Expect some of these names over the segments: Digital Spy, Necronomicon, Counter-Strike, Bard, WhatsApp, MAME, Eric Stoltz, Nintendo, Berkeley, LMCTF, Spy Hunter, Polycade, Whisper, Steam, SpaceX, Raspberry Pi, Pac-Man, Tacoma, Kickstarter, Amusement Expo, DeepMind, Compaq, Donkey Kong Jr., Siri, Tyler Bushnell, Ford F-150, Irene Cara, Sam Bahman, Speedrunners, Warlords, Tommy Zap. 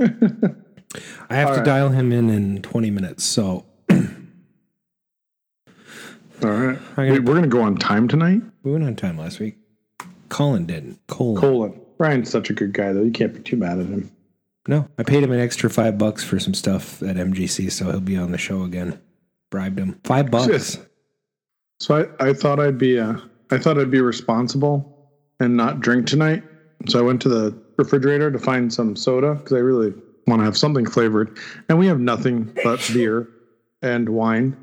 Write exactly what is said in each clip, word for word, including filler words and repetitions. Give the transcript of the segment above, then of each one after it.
I have All to right. dial him in in twenty minutes, so... All right. Wait, we're going to go on time tonight? We went on time last week. Colin didn't. Colin. Colin. Brian's such a good guy, though. You can't be too mad at him. No. I paid him an extra five bucks for some stuff at M G C, so he'll be on the show again. Bribed him. Five bucks. Yes. So I, I thought I'd be uh, I thought I'd be responsible and not drink tonight. So I went to the refrigerator to find some soda because I really want to have something flavored. And we have nothing but beer and wine.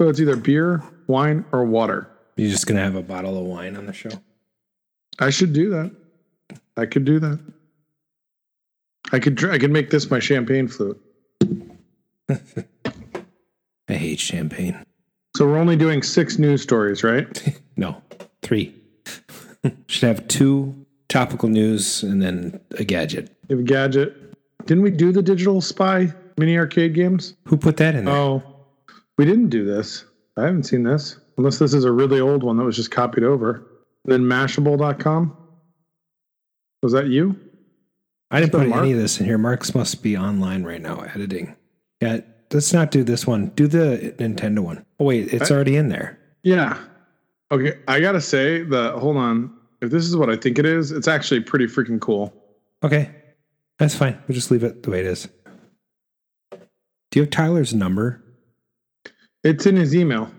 So it's either beer, wine, or water. You're just going to have a bottle of wine on the show? I should do that. I could do that. I could I could make this my champagne flute. I hate champagne. So we're only doing six news stories, right? No, three. Should have two topical news and then a gadget. You have a gadget. Didn't we do the Digital Spy mini arcade games? Who put that in there? Oh, we didn't do this. I haven't seen this. Unless this is a really old one that was just copied over. And then Mashable dot com. Was that you? I didn't put any of this in here. Mark's must be online right now editing. Yeah, let's not do this one. Do the Nintendo one. Oh, wait, it's I, already in there. Yeah. Okay, I got to say that, hold on. If this is what I think it is, it's actually pretty freaking cool. Okay, that's fine. We'll just leave it the way it is. Do you have Tyler's number? It's in his email.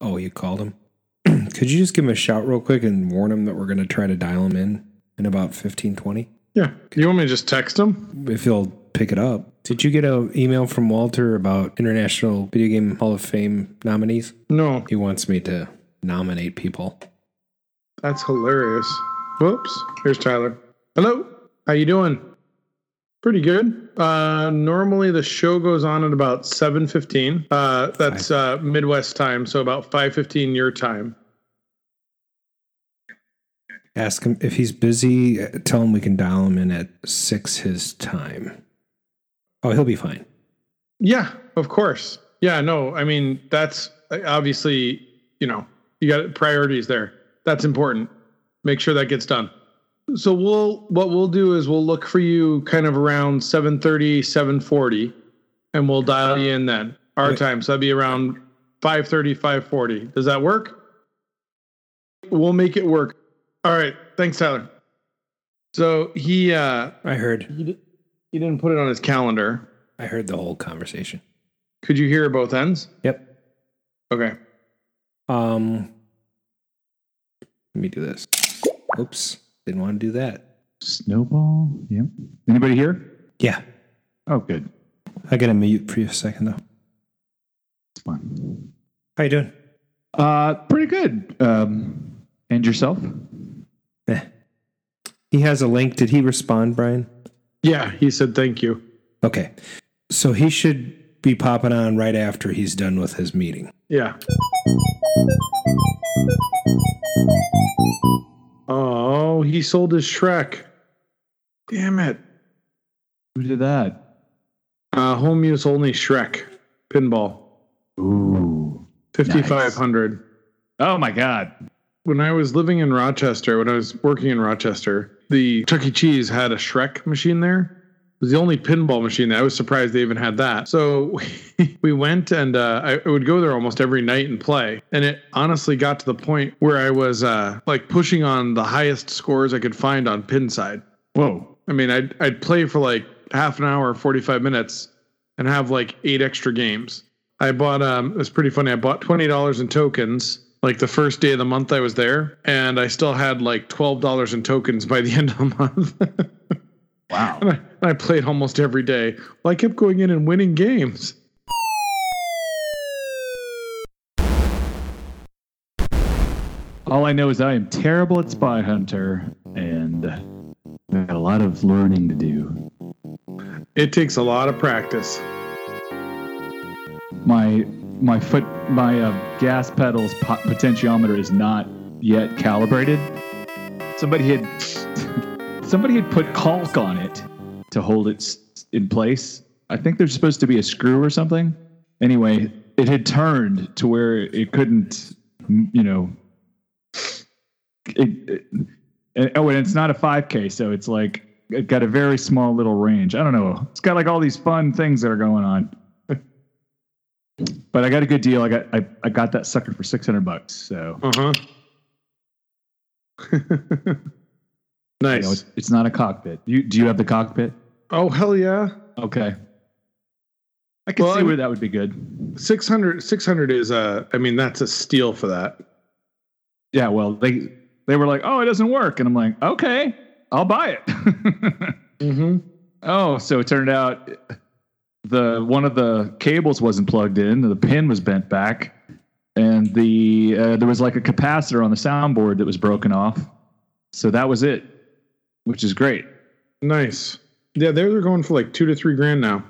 Oh, you called him? Could you just give him a shout real quick and warn him that we're going to try to dial him in in about fifteen, twenty? Yeah. Okay. You want me to just text him? If he'll pick it up. Did you get an email from Walter about International Video Game Hall of Fame nominees? No. He wants me to nominate people. That's hilarious. Whoops. Here's Tyler. Hello. How you doing? Pretty good. Uh, normally the show goes on at about seven fifteen. Uh, that's uh, Midwest time, so about five fifteen your time. Ask him if he's busy. Tell him we can dial him in at six his time. Oh, he'll be fine. Yeah, of course. Yeah, no, I mean, that's obviously, you know, you got priorities there. That's important. Make sure that gets done. So we'll what we'll do is we'll look for you kind of around seven thirty, seven forty, and we'll dial you in then. Our Wait. time, so that'd be around five thirty, five forty. Does that work? We'll make it work. All right. Thanks, Tyler. So he... Uh, I heard. He, he didn't put it on his calendar. I heard the whole conversation. Could you hear both ends? Yep. Okay. Um. Let me do this. Oops. Didn't want to do that. Snowball. Yep. Anybody here? Yeah. Oh, good. I got to mute for you a second, though. It's fine. How you doing? Uh, pretty good. Um, and yourself? Eh. He has a link. Did he respond, Brian? Yeah, he said thank you. Okay. So he should be popping on right after he's done with his meeting. Yeah. Oh, he sold his Shrek. Damn it. Who did that? Uh, home use only Shrek. Pinball. Ooh. fifty-five hundred. Nice. Oh, my God. When I was living in Rochester, when I was working in Rochester, the Chuck E. Cheese had a Shrek machine there. It was the only pinball machine there. I was surprised they even had that. So we went and uh, I would go there almost every night and play. And it honestly got to the point where I was uh, like pushing on the highest scores I could find on pin side. Whoa. I mean, I'd, I'd play for like half an hour, forty-five minutes and have like eight extra games. I bought, um, it was pretty funny. I bought twenty dollars in tokens like the first day of the month I was there. And I still had like twelve dollars in tokens by the end of the month. Wow. And I, and I played almost every day. Well, I kept going in and winning games. All I know is I am terrible at Spy Hunter, and I've got a lot of learning to do. It takes a lot of practice. My my foot, my uh, gas pedal's pot- potentiometer is not yet calibrated. Somebody had... Somebody had put caulk on it to hold it in place. I think there's supposed to be a screw or something. Anyway, it had turned to where it couldn't, you know. It, it, oh, and it's not a five K, so it's like got a very small little range. I don't know. It's got like all these fun things that are going on. But I got a good deal. I got I, I got that sucker for six hundred bucks. So uh huh. Nice. You know, it's, it's not a cockpit. You do you have the cockpit? Oh hell yeah. Okay. I can well, see I mean, where that would be good. Six hundred. Six hundred is a. I mean, that's a steal for that. Yeah. Well, they they were like, oh, it doesn't work, and I'm like, okay, I'll buy it. Mm-hmm. Oh, so it turned out. The one of the cables wasn't plugged in. The pin was bent back, and the uh, there was like a capacitor on the soundboard that was broken off. So that was it, which is great. Nice. Yeah, they're going for like two to three grand now.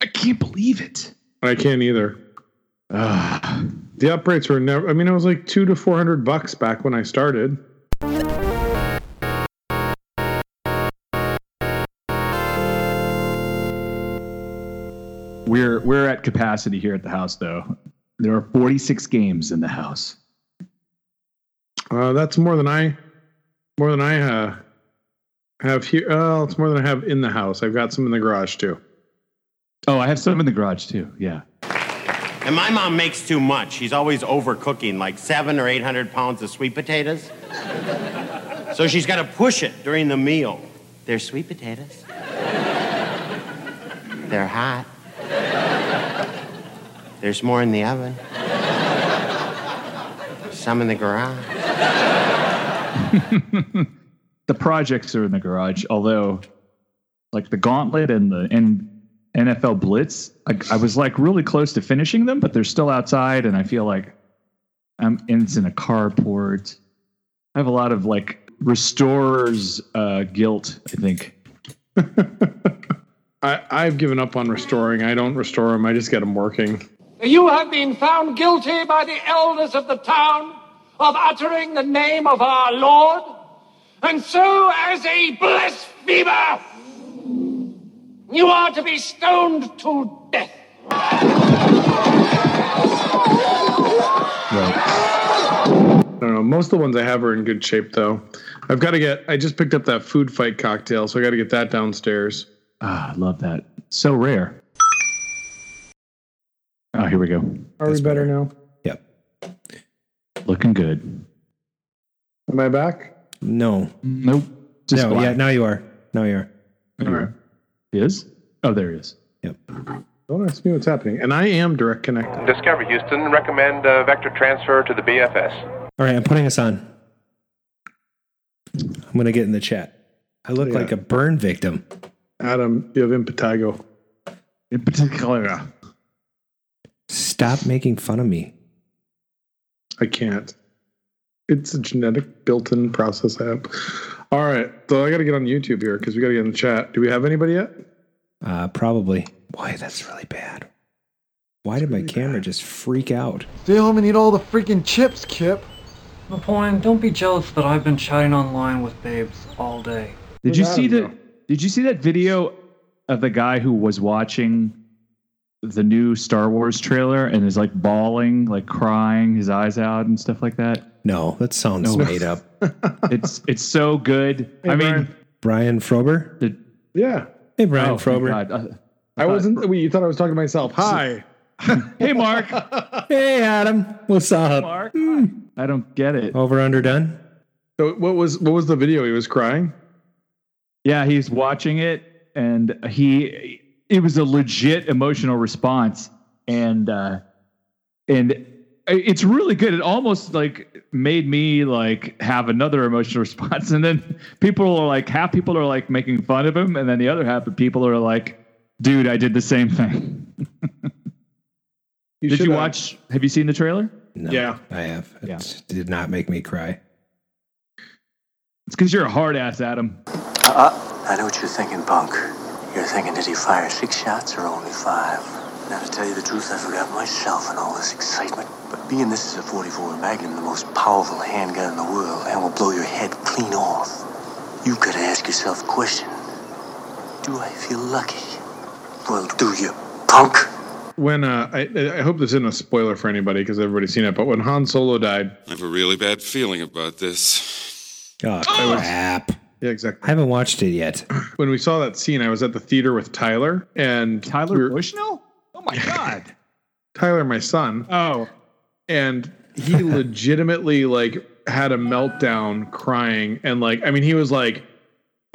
I can't believe it. I can't either. Uh, the uprights were never. I mean, it was like two to four hundred bucks back when I started. We're we're at capacity here at the house, though. There are forty-six games in the house. Uh, that's more than I, more than I uh, have here. Oh, it's more than I have in the house. I've got some in the garage too. Oh, I have some in the garage too. Yeah. And my mom makes too much. She's always overcooking, like seven or eight hundred pounds of sweet potatoes. So she's got to push it during the meal. They're sweet potatoes. They're hot. There's more in the oven. Some in the garage. The projects are in the garage, although, like the Gauntlet and the and N F L Blitz, I, I was like really close to finishing them, but they're still outside, and I feel like I'm and it's in a carport. I have a lot of like restorers uh, guilt, I think. I, I've given up on restoring. I don't restore them. I just get them working. You have been found guilty by the elders of the town of uttering the name of our Lord. And so as a blasphemer, you are to be stoned to death. Right. I don't know. Most of the ones I have are in good shape, though. I've got to get, I just picked up that Food Fight cocktail, so I got to get that downstairs. Ah, I love that. So rare. Oh, here we go. Are That's we better, better now? Yep. Looking good. Am I back? No. Nope. Just no, black. Yeah, now you are. Now you are. All right. He is? Oh, there he is. Yep. Don't ask me what's happening. And I am direct connected. Discover Houston. Recommend uh, vector transfer to the B F S. All right, I'm putting us on. I'm going to get in the chat. I look yeah. like a burn victim. Adam, you have impetigo. Impetigo. Stop making fun of me. I can't. It's a genetic built-in process app. All right. So I got to get on YouTube here because we got to get in the chat. Do we have anybody yet? Uh, probably. Boy, that's really bad. Why did my camera just freak out? Stay home and eat all the freaking chips, Kip. Napoleon, don't be jealous that I've been chatting online with babes all day. Did you see the... Did you see that video of the guy who was watching the new Star Wars trailer and is like bawling, like crying his eyes out and stuff like that? No, that sounds no. made up. It's it's so good. Hey, I Brian. mean, Brian Frober. Did, yeah. Hey, Brian oh, Frober. I, I, I, I wasn't. Fr- wait, you thought I was talking to myself. Hi. Hey, Mark. Hey, Adam. What's up, Mark? Mm. I don't get it. Over under done. So what was what was the video? He was crying. Yeah, he's watching it, and he it was a legit emotional response, and uh, and it's really good. It almost like made me like have another emotional response, and then people are like, half people are like making fun of him, and then the other half of people are like, "Dude, I did the same thing." you did you have. watch? Have you seen the trailer? No, yeah, I have. It yeah. did not make me cry. It's because you're a hard ass, Adam. Uh, I know what you're thinking, punk. You're thinking, did he fire six shots or only five? Now, to tell you the truth, I forgot myself in all this excitement. But being this is a forty-four Magnum, the most powerful handgun in the world, and will blow your head clean off, you've got to ask yourself a question. Do I feel lucky? Well, do you, punk? When, uh, I, I hope this isn't a spoiler for anybody, because everybody's seen it, but when Han Solo died... I have a really bad feeling about this. Oh, crap. Yeah, exactly. I haven't watched it yet. When we saw that scene, I was at the theater with Tyler and Tyler we were, Bushnell? Oh my God. Tyler, my son. Oh. And he legitimately like had a meltdown crying. And like, I mean, he was like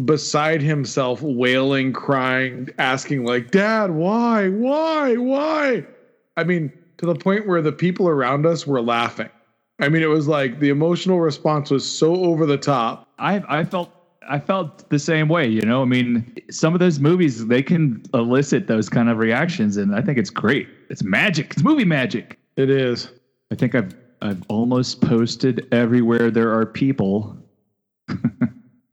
beside himself, wailing, crying, asking like, Dad, why, why, why? I mean, to the point where the people around us were laughing. I mean, it was like the emotional response was so over the top. I I felt I felt the same way, you know. I mean, some of those movies, they can elicit those kind of reactions, and I think it's great. It's magic. It's movie magic. It is. I think I've I've almost posted everywhere there are people.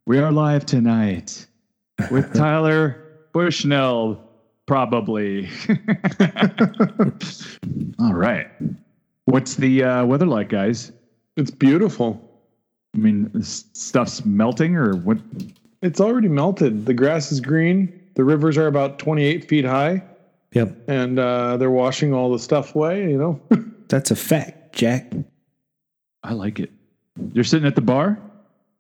We are live tonight with Tyler Bushnell, probably. All right. What's the uh, weather like, guys? It's beautiful. I mean, this stuff's melting or what? It's already melted. The grass is green. The rivers are about twenty-eight feet high. Yep. And uh, they're washing all the stuff away, you know. That's a fact, Jack. I like it. You're sitting at the bar?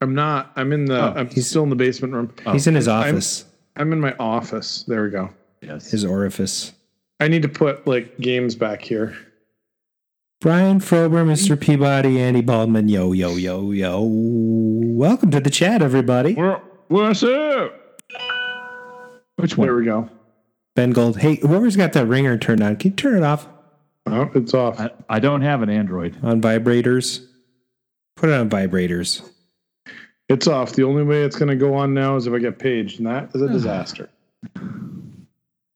I'm not. I'm in the, oh, I'm still in the basement room. He's oh. in his office. I'm, I'm in my office. There we go. Yes. His orifice. I need to put like games back here. Brian Frober, Mister Peabody, Andy Baldwin, yo, yo, yo, yo. Welcome to the chat, everybody. What's up? Which one? There we go. Ben Gold. Hey, whoever's got that ringer turned on, can you turn it off? Oh, it's off. I, I don't have an Android. On vibrators? Put it on vibrators. It's off. The only way it's going to go on now is if I get paged, and that is a disaster.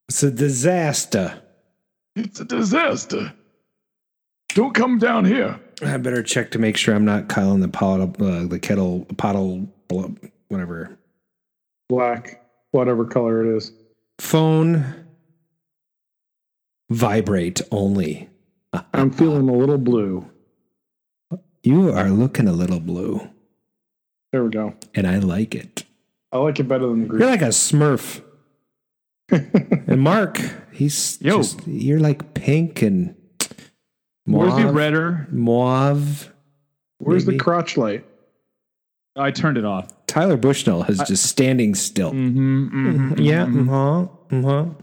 It's a disaster. It's a disaster. Don't come down here. I better check to make sure I'm not Kyling the pot, uh, the kettle, pottle, whatever. Black, whatever color it is. Phone, vibrate only. I'm feeling a little blue. You are looking a little blue. There we go. And I like it. I like it better than the green. You're like a Smurf. And Mark, he's Yo. just, you're like pink and... Mauve, Where's the redder? Mauve. Where's maybe? The crotch light? I turned it off. Tyler Bushnell is I, just standing still. Mm-hmm, mm-hmm, mm-hmm, yeah. Mm-hmm, mm-hmm.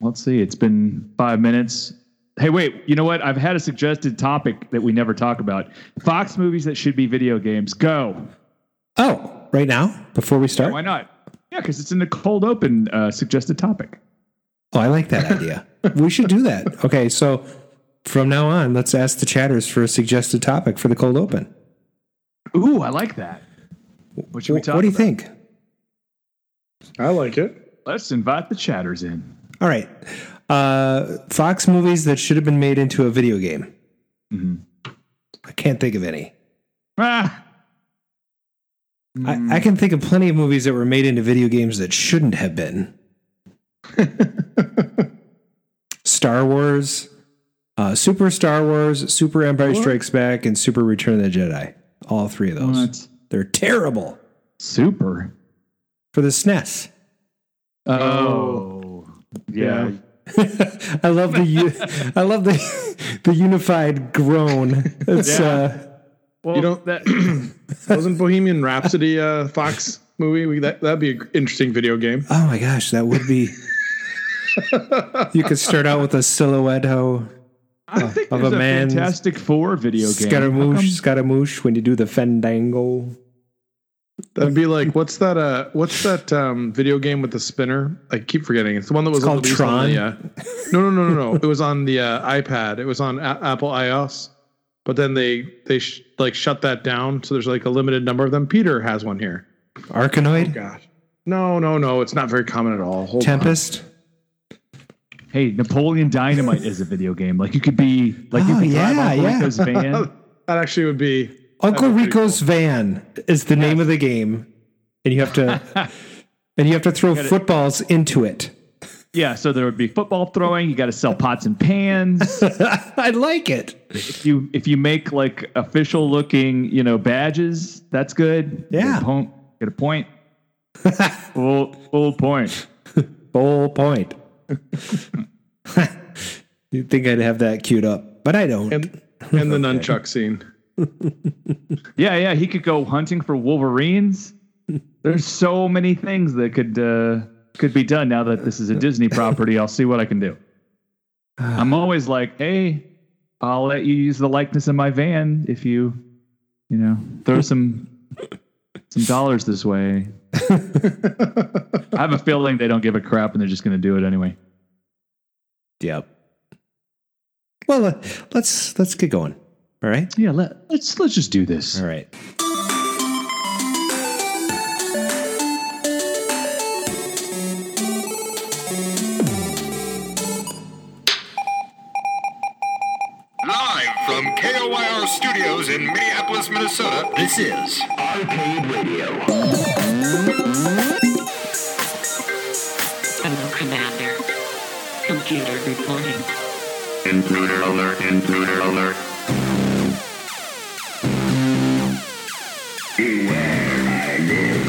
Let's see. It's been five minutes. Hey, wait. You know what? I've had a suggested topic that we never talk about. Fox movies that should be video games. Go. Oh, right now? Before we start? Yeah, why not? Yeah, because it's in the cold open uh, suggested topic. Oh, I like that idea. We should do that. Okay, so... From now on, let's ask the chatters for a suggested topic for the cold open. Ooh, I like that. What should we talk about? What do you think? I like it. Let's invite the chatters in. All right. Uh, Fox movies that should have been made into a video game. Mm-hmm. I can't think of any. Ah. I, I can think of plenty of movies that were made into video games that shouldn't have been. Star Wars. Uh, Super Star Wars, Super Empire Strikes Back, and Super Return of the Jedi. All three of those. What? They're terrible. Super? For the S N E S. Oh. Yeah. I love the I love the the unified groan. It's, yeah. uh, well, you know, that wasn't Bohemian Rhapsody a uh, Fox movie? That, that'd be an interesting video game. Oh, my gosh. That would be. You could start out with a silhouette hoe. I think of there's a, a Fantastic Four video game. Scaramouche, Scaramouche, when you do the Fandango. That'd be like, what's that uh, What's that um, video game with the spinner? I keep forgetting. It's the one that was called Tron. Yeah. Uh, no, no, no, no, no. It was on the uh, iPad. It was on a- Apple iOS. But then they, they sh- like shut that down. So there's like a limited number of them. Peter has one here. Arkanoid? Oh, gosh. No, no, no. It's not very common at all. Hold Tempest? On. Hey, Napoleon Dynamite is a video game. Like you could be, like oh, you could drive yeah, Uncle yeah. Rico's van. That actually would be Uncle Rico's cool. Van is the yes. name of the game, and you have to, and you have to throw gotta, footballs into it. Yeah, so there would be football throwing. You got to sell pots and pans. I like it. If you if you make like official looking, you know, badges, that's good. Yeah, get a point. Get a point. full full point. Full point. You'd think I'd have that queued up, but I don't. And, and the nunchuck scene. Yeah, yeah, he could go hunting for wolverines. There's so many things that could uh, could be done now that this is a Disney property. I'll see what I can do. I'm always like, hey, I'll let you use the likeness in my van if you, you know, throw some some dollars this way. I have a feeling they don't give a crap and they're just going to do it anyway. Yep. Well, uh, let's let's get going. All right. Yeah. Let, let's let's just do this. All right. Studios in Minneapolis, Minnesota. This is Arcade Radio. Hello, Commander. Computer reporting. Intruder alert, intruder alert. Beware, I live.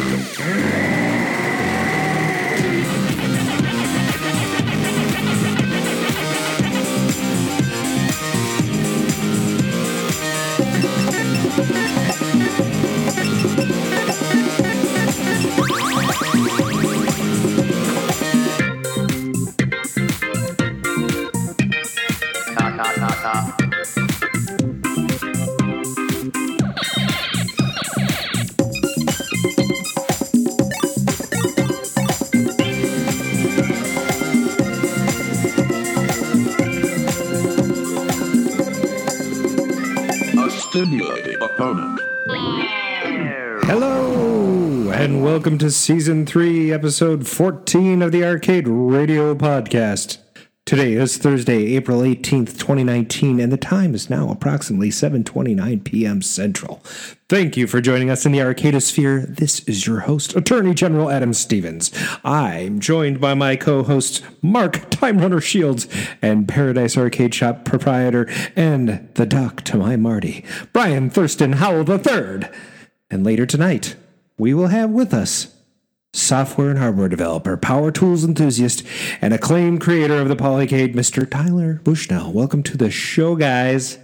Hello, and welcome to Season three, Episode fourteen of the Arcade Radio Podcast. Today is Thursday, April eighteenth, twenty nineteen, and the time is now approximately seven twenty-nine p.m. Central. Thank you for joining us in the Arcadosphere. This is your host, Attorney General Adam Stevens. I'm joined by my co-hosts, Mark Time Runner Shields and Paradise Arcade Shop proprietor and the doc to my Marty, Brian Thurston Howell the third. And later tonight, we will have with us software and hardware developer, power tools enthusiast, and acclaimed creator of the Polycade, Mister Tyler Bushnell. Welcome to the show, guys.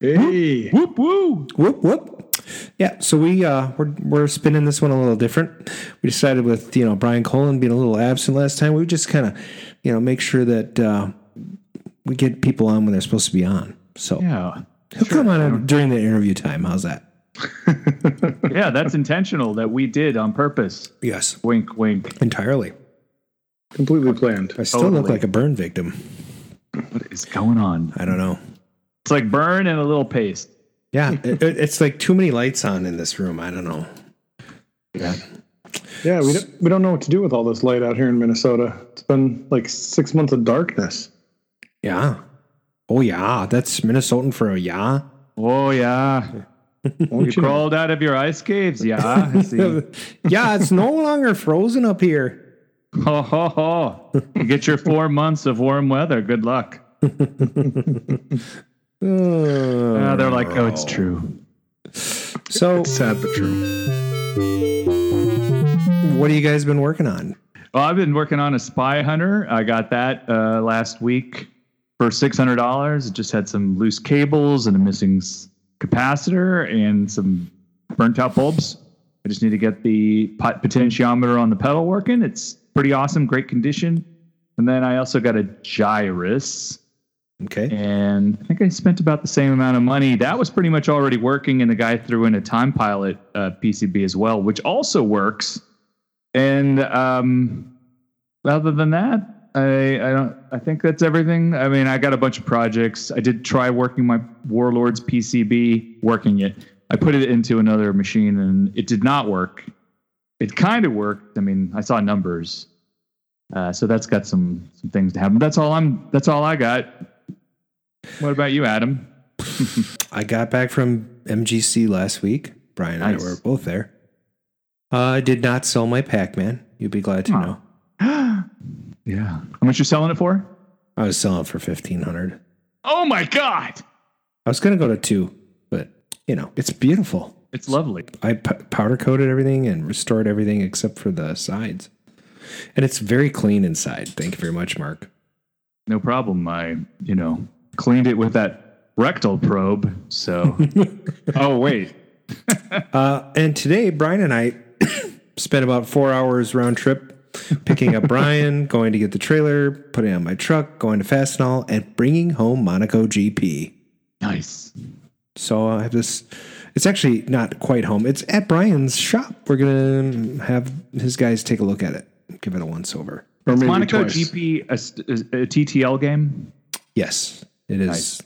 Hey. Whoop, whoop. Whoop, whoop. Yeah, so we, uh, we're we're spinning this one a little different. We decided with, you know, Brian Colin being a little absent last time, we would just kind of, you know, make sure that uh, we get people on when they're supposed to be on. So yeah, he'll sure. come on during the interview time. How's that? Yeah, that's intentional. That we did on purpose. Yes. Wink, wink. Entirely. Completely planned. I still totally. look like a burn victim. What is going on? I don't know. It's like burn and a little paste. Yeah, it, it, it's like too many lights on in this room. I don't know. Yeah. Yeah, we don't, we don't know what to do with all this light out here in Minnesota. It's been like six months of darkness. Yeah. Oh, yeah. That's Minnesotan for a yeah. Oh, yeah. You, you crawled know? out of your ice caves, yeah. I see. Yeah, it's no longer frozen up here. Ho, ho, ho. You get your four months of warm weather. Good luck. oh, uh, they're like, oh, it's true. So it's sad but true. What have you guys been working on? Well, I've been working on a Spy Hunter. I got that uh, last week for six hundred dollars. It just had some loose cables and a missing capacitor and some burnt out bulbs. I just need to get the pot potentiometer on the pedal working. It's pretty awesome, great condition. And then I also got a gyrus. Okay. And I think I spent about the same amount of money. That was pretty much already working, and the guy threw in a Time Pilot uh, P C B as well, which also works. And um, other than that, I, I don't. I think that's everything. I mean, I got a bunch of projects. I did try working my Warlords P C B, working it. I put it into another machine, and it did not work. It kind of worked. I mean, I saw numbers, uh, so that's got some some things to happen. That's all I'm. That's all I got. What about you, Adam? I got back from M G C last week. Brian and nice. I were both there. Uh, I did not sell my Pac-Man. You'd be glad to huh. know. Yeah. How much you selling it for? I was selling it for fifteen hundred dollars. Oh, my God. I was going to go to two, but, you know, it's beautiful. It's lovely. I p- powder coated everything and restored everything except for the sides. And it's very clean inside. Thank you very much, Mark. No problem. I, you know, cleaned it with that rectal probe. So, oh, wait. uh, and today, Brian and I spent about four hours round trip picking up Brian, going to get the trailer, putting it on my truck, going to Fastenal, and bringing home Monaco G P. Nice. So I have this. It's actually not quite home. It's at Brian's shop. We're going to have his guys take a look at it. Give it a once-over. Is Monaco twice. G P a, a T T L game? Yes, it is. Nice.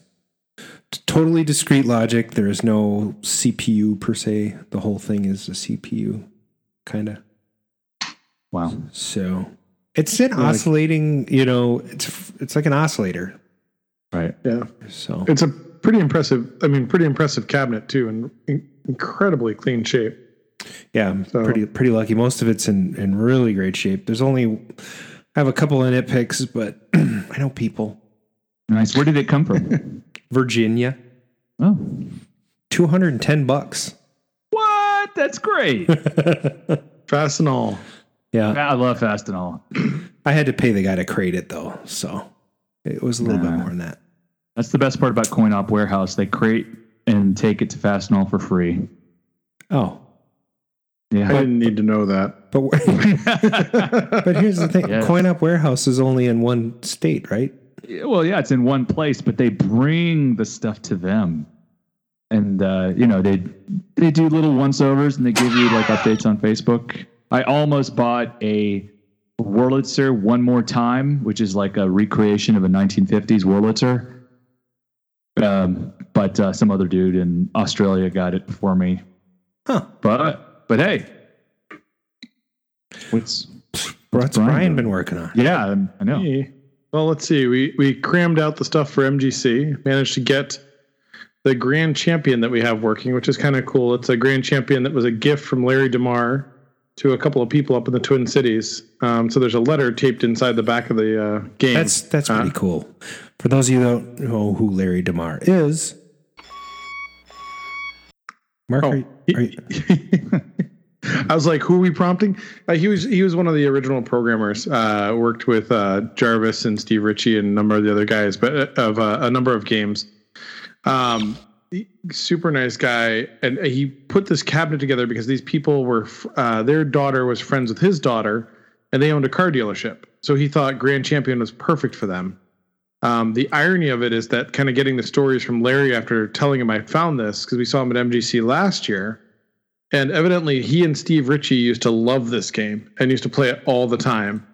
Totally discrete logic. There is no C P U per se. The whole thing is a C P U, kind of. Wow. So it's an like, oscillating, you know, it's it's like an oscillator. Right. Yeah. So it's a pretty impressive, I mean, pretty impressive cabinet too, and in incredibly clean shape. Yeah. I'm so. pretty, pretty lucky. Most of it's in, in really great shape. There's only, I have a couple in it picks, but I know people. Nice. Where did it come from? Virginia. Oh. two hundred ten bucks. What? That's great. Fastenal. Yeah, I love Fastenal. I had to pay the guy to crate it though, so it was a little nah. bit more than that. That's the best part about CoinOp Warehouse. They crate and take it to Fastenal for free. Oh, yeah. I didn't need to know that. But but here's the thing: yes. CoinOp Warehouse is only in one state, right? Well, yeah, it's in one place, but they bring the stuff to them. And uh, you know, they they do little once overs, and they give you like updates on Facebook. I almost bought a Warlords One More Time, which is like a recreation of a nineteen fifties Warlords. Um, but uh, some other dude in Australia got it before me. Huh. But but hey, what's what's Brian, Brian been working on? Yeah, I know. Hey. Well, let's see. We we crammed out the stuff for M G C. Managed to get the Grand Champion that we have working, which is kind of cool. It's a Grand Champion that was a gift from Larry DeMar to a couple of people up in the Twin Cities. Um, so there's a letter taped inside the back of the uh, game. That's that's uh, pretty cool. For those of you who don't know who Larry DeMar is, Mark, oh, are you, are you? I was like, who are we prompting? Uh, he was he was one of the original programmers. Uh, worked with uh, Jarvis and Steve Ritchie and a number of the other guys, but of uh, a number of games. Um, super nice guy, and he put this cabinet together because these people were uh, their daughter was friends with his daughter, and they owned a car dealership, so he thought Grand Champion was perfect for them. Um, the irony of it is that kind of getting the stories from Larry after telling him I found this, because we saw him at M G C last year, and evidently he and Steve Ritchie used to love this game and used to play it all the time.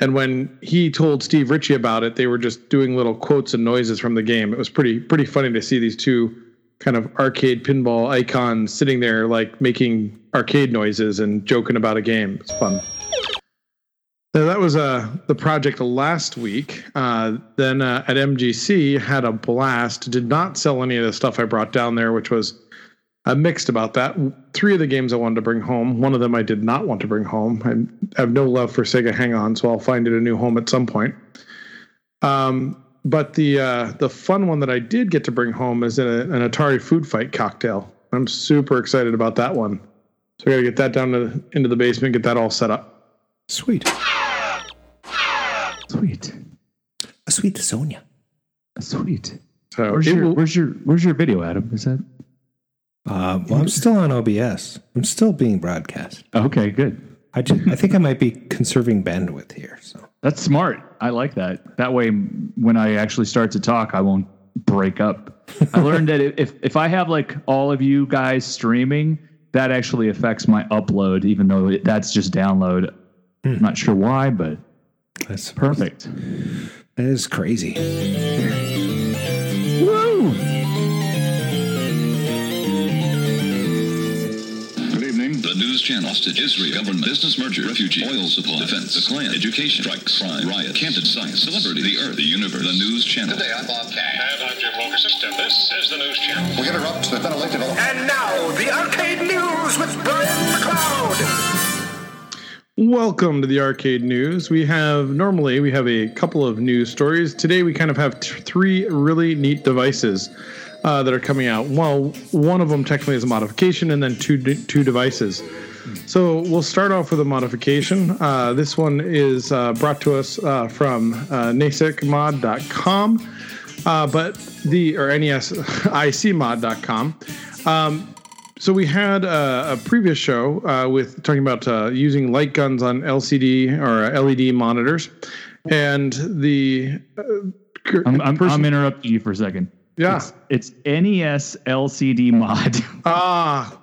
And when he told Steve Ritchie about it, they were just doing little quotes and noises from the game. It was pretty pretty funny to see these two kind of arcade pinball icons sitting there, like making arcade noises and joking about a game. It's fun. So that was uh, the project last week. Uh, then uh, at M G C, had a blast. Did not sell any of the stuff I brought down there, which was uh, mixed about that. Three of the games I wanted to bring home. One of them I did not want to bring home. I have no love for Sega Hang On, so I'll find it a new home at some point. Um. But the uh, the fun one that I did get to bring home is a, an Atari Food Fight cocktail. I'm super excited about that one. So I got to get that down to, into the basement, get that all set up. Sweet. Sweet. A sweet Sonia. A sweet. So where's your, will, where's your where's your video, Adam? Is that? Uh, well, I'm still on O B S. I'm still being broadcast. Okay, good. I just, I think I might be conserving bandwidth here. So that's smart. I like that. That way, when I actually start to talk, I won't break up. I learned that if if I have like all of you guys streaming, that actually affects my upload, even though it, that's just download. Mm. I'm not sure why, but that's perfect. That is crazy. Woo! News channels to history, government, business merger, refugee, oil supply, defense, the Klan, education, strikes, crime, riot, candid science, celebrity, the earth, the universe, the news channel. Today I'm Bob Kane. And I'm Jim Wilkerson. This is the news channel. We interrupt the ventilated development. And now, the Arcade News with Brian McLeod. Welcome to the Arcade News. We have, normally, we have a couple of news stories. Today we kind of have t- three really neat devices. Uh, that are coming out. Well, one of them technically is a modification, and then two de- two devices. So we'll start off with a modification. Uh, this one is uh, brought to us uh, from uh, nasicmod dot com, uh, but the or N E S I C mod dot com. Um, So we had uh, a previous show uh, with talking about uh, using light guns on L C D or uh, L E D monitors, and the. Uh, I'm, I'm, person- I'm interrupt you for a second. Yeah, it's, it's N E S L C D mod. Ah,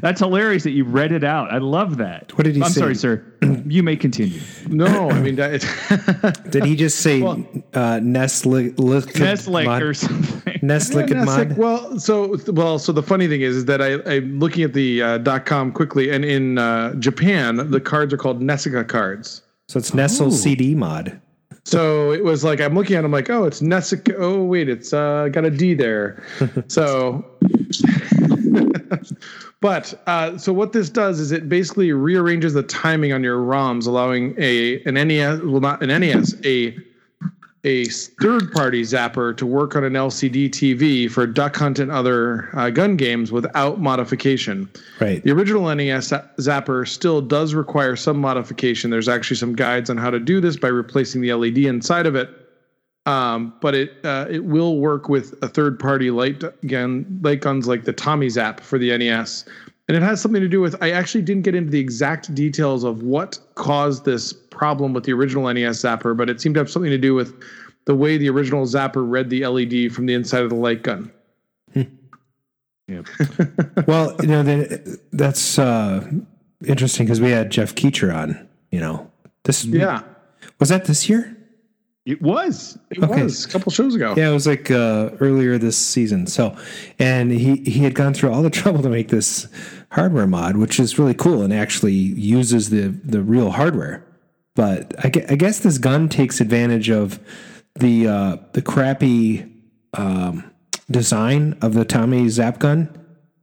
that's hilarious that you read it out. I love that. What did he I'm say? I'm sorry, sir. You may continue. No, I mean, that, did he just say well, uh, Nestle Nestle or something? Nestle yeah, mod. Well, so well, so the funny thing is, is that I, I'm looking at the uh, dot com quickly, and in uh, Japan, the cards are called Nessica cards. So it's Nestle oh. C D mod. So it was like, I'm looking at it, I'm like, oh, it's Nessica. Oh, wait, it's uh, got a D there. So, but uh, so what this does is it basically rearranges the timing on your ROMs, allowing a an N E S, well, not an N E S, a a third-party zapper to work on an L C D T V for Duck Hunt and other uh, gun games without modification. Right. The original N E S zapper still does require some modification. There's actually some guides on how to do this by replacing the L E D inside of it. Um, but it uh, it will work with a third-party light gun, light guns like the Tommy Zap for the N E S. And it has something to do with, I actually didn't get into the exact details of what caused this problem with the original N E S zapper, but it seemed to have something to do with the way the original zapper read the L E D from the inside of the light gun. Yep. Well, you know, the, that's uh, interesting because we had Jeff Keecher on, you know, this. Yeah. Was that this year? It was. It okay. was a couple shows ago. Yeah, it was like uh, earlier this season. So, and he, he had gone through all the trouble to make this hardware mod, which is really cool and actually uses the, the real hardware. But I, I guess this gun takes advantage of the uh, the crappy um, design of the Tommy Zap gun,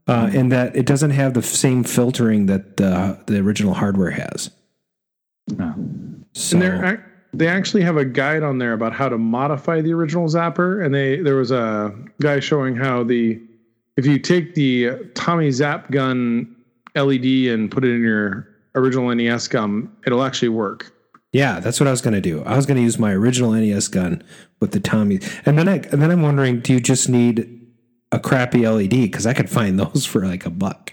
uh, mm-hmm. in that it doesn't have the same filtering that the the original hardware has. No. So. And they're. I- They actually have a guide on there about how to modify the original zapper, and they there was a guy showing how the if you take the Tommy Zap gun L E D and put it in your original N E S gun, it'll actually work. Yeah, that's what I was going to do. I was going to use my original N E S gun with the Tommy, and then I and then I'm wondering, do you just need a crappy L E D? Because I could find those for like a buck.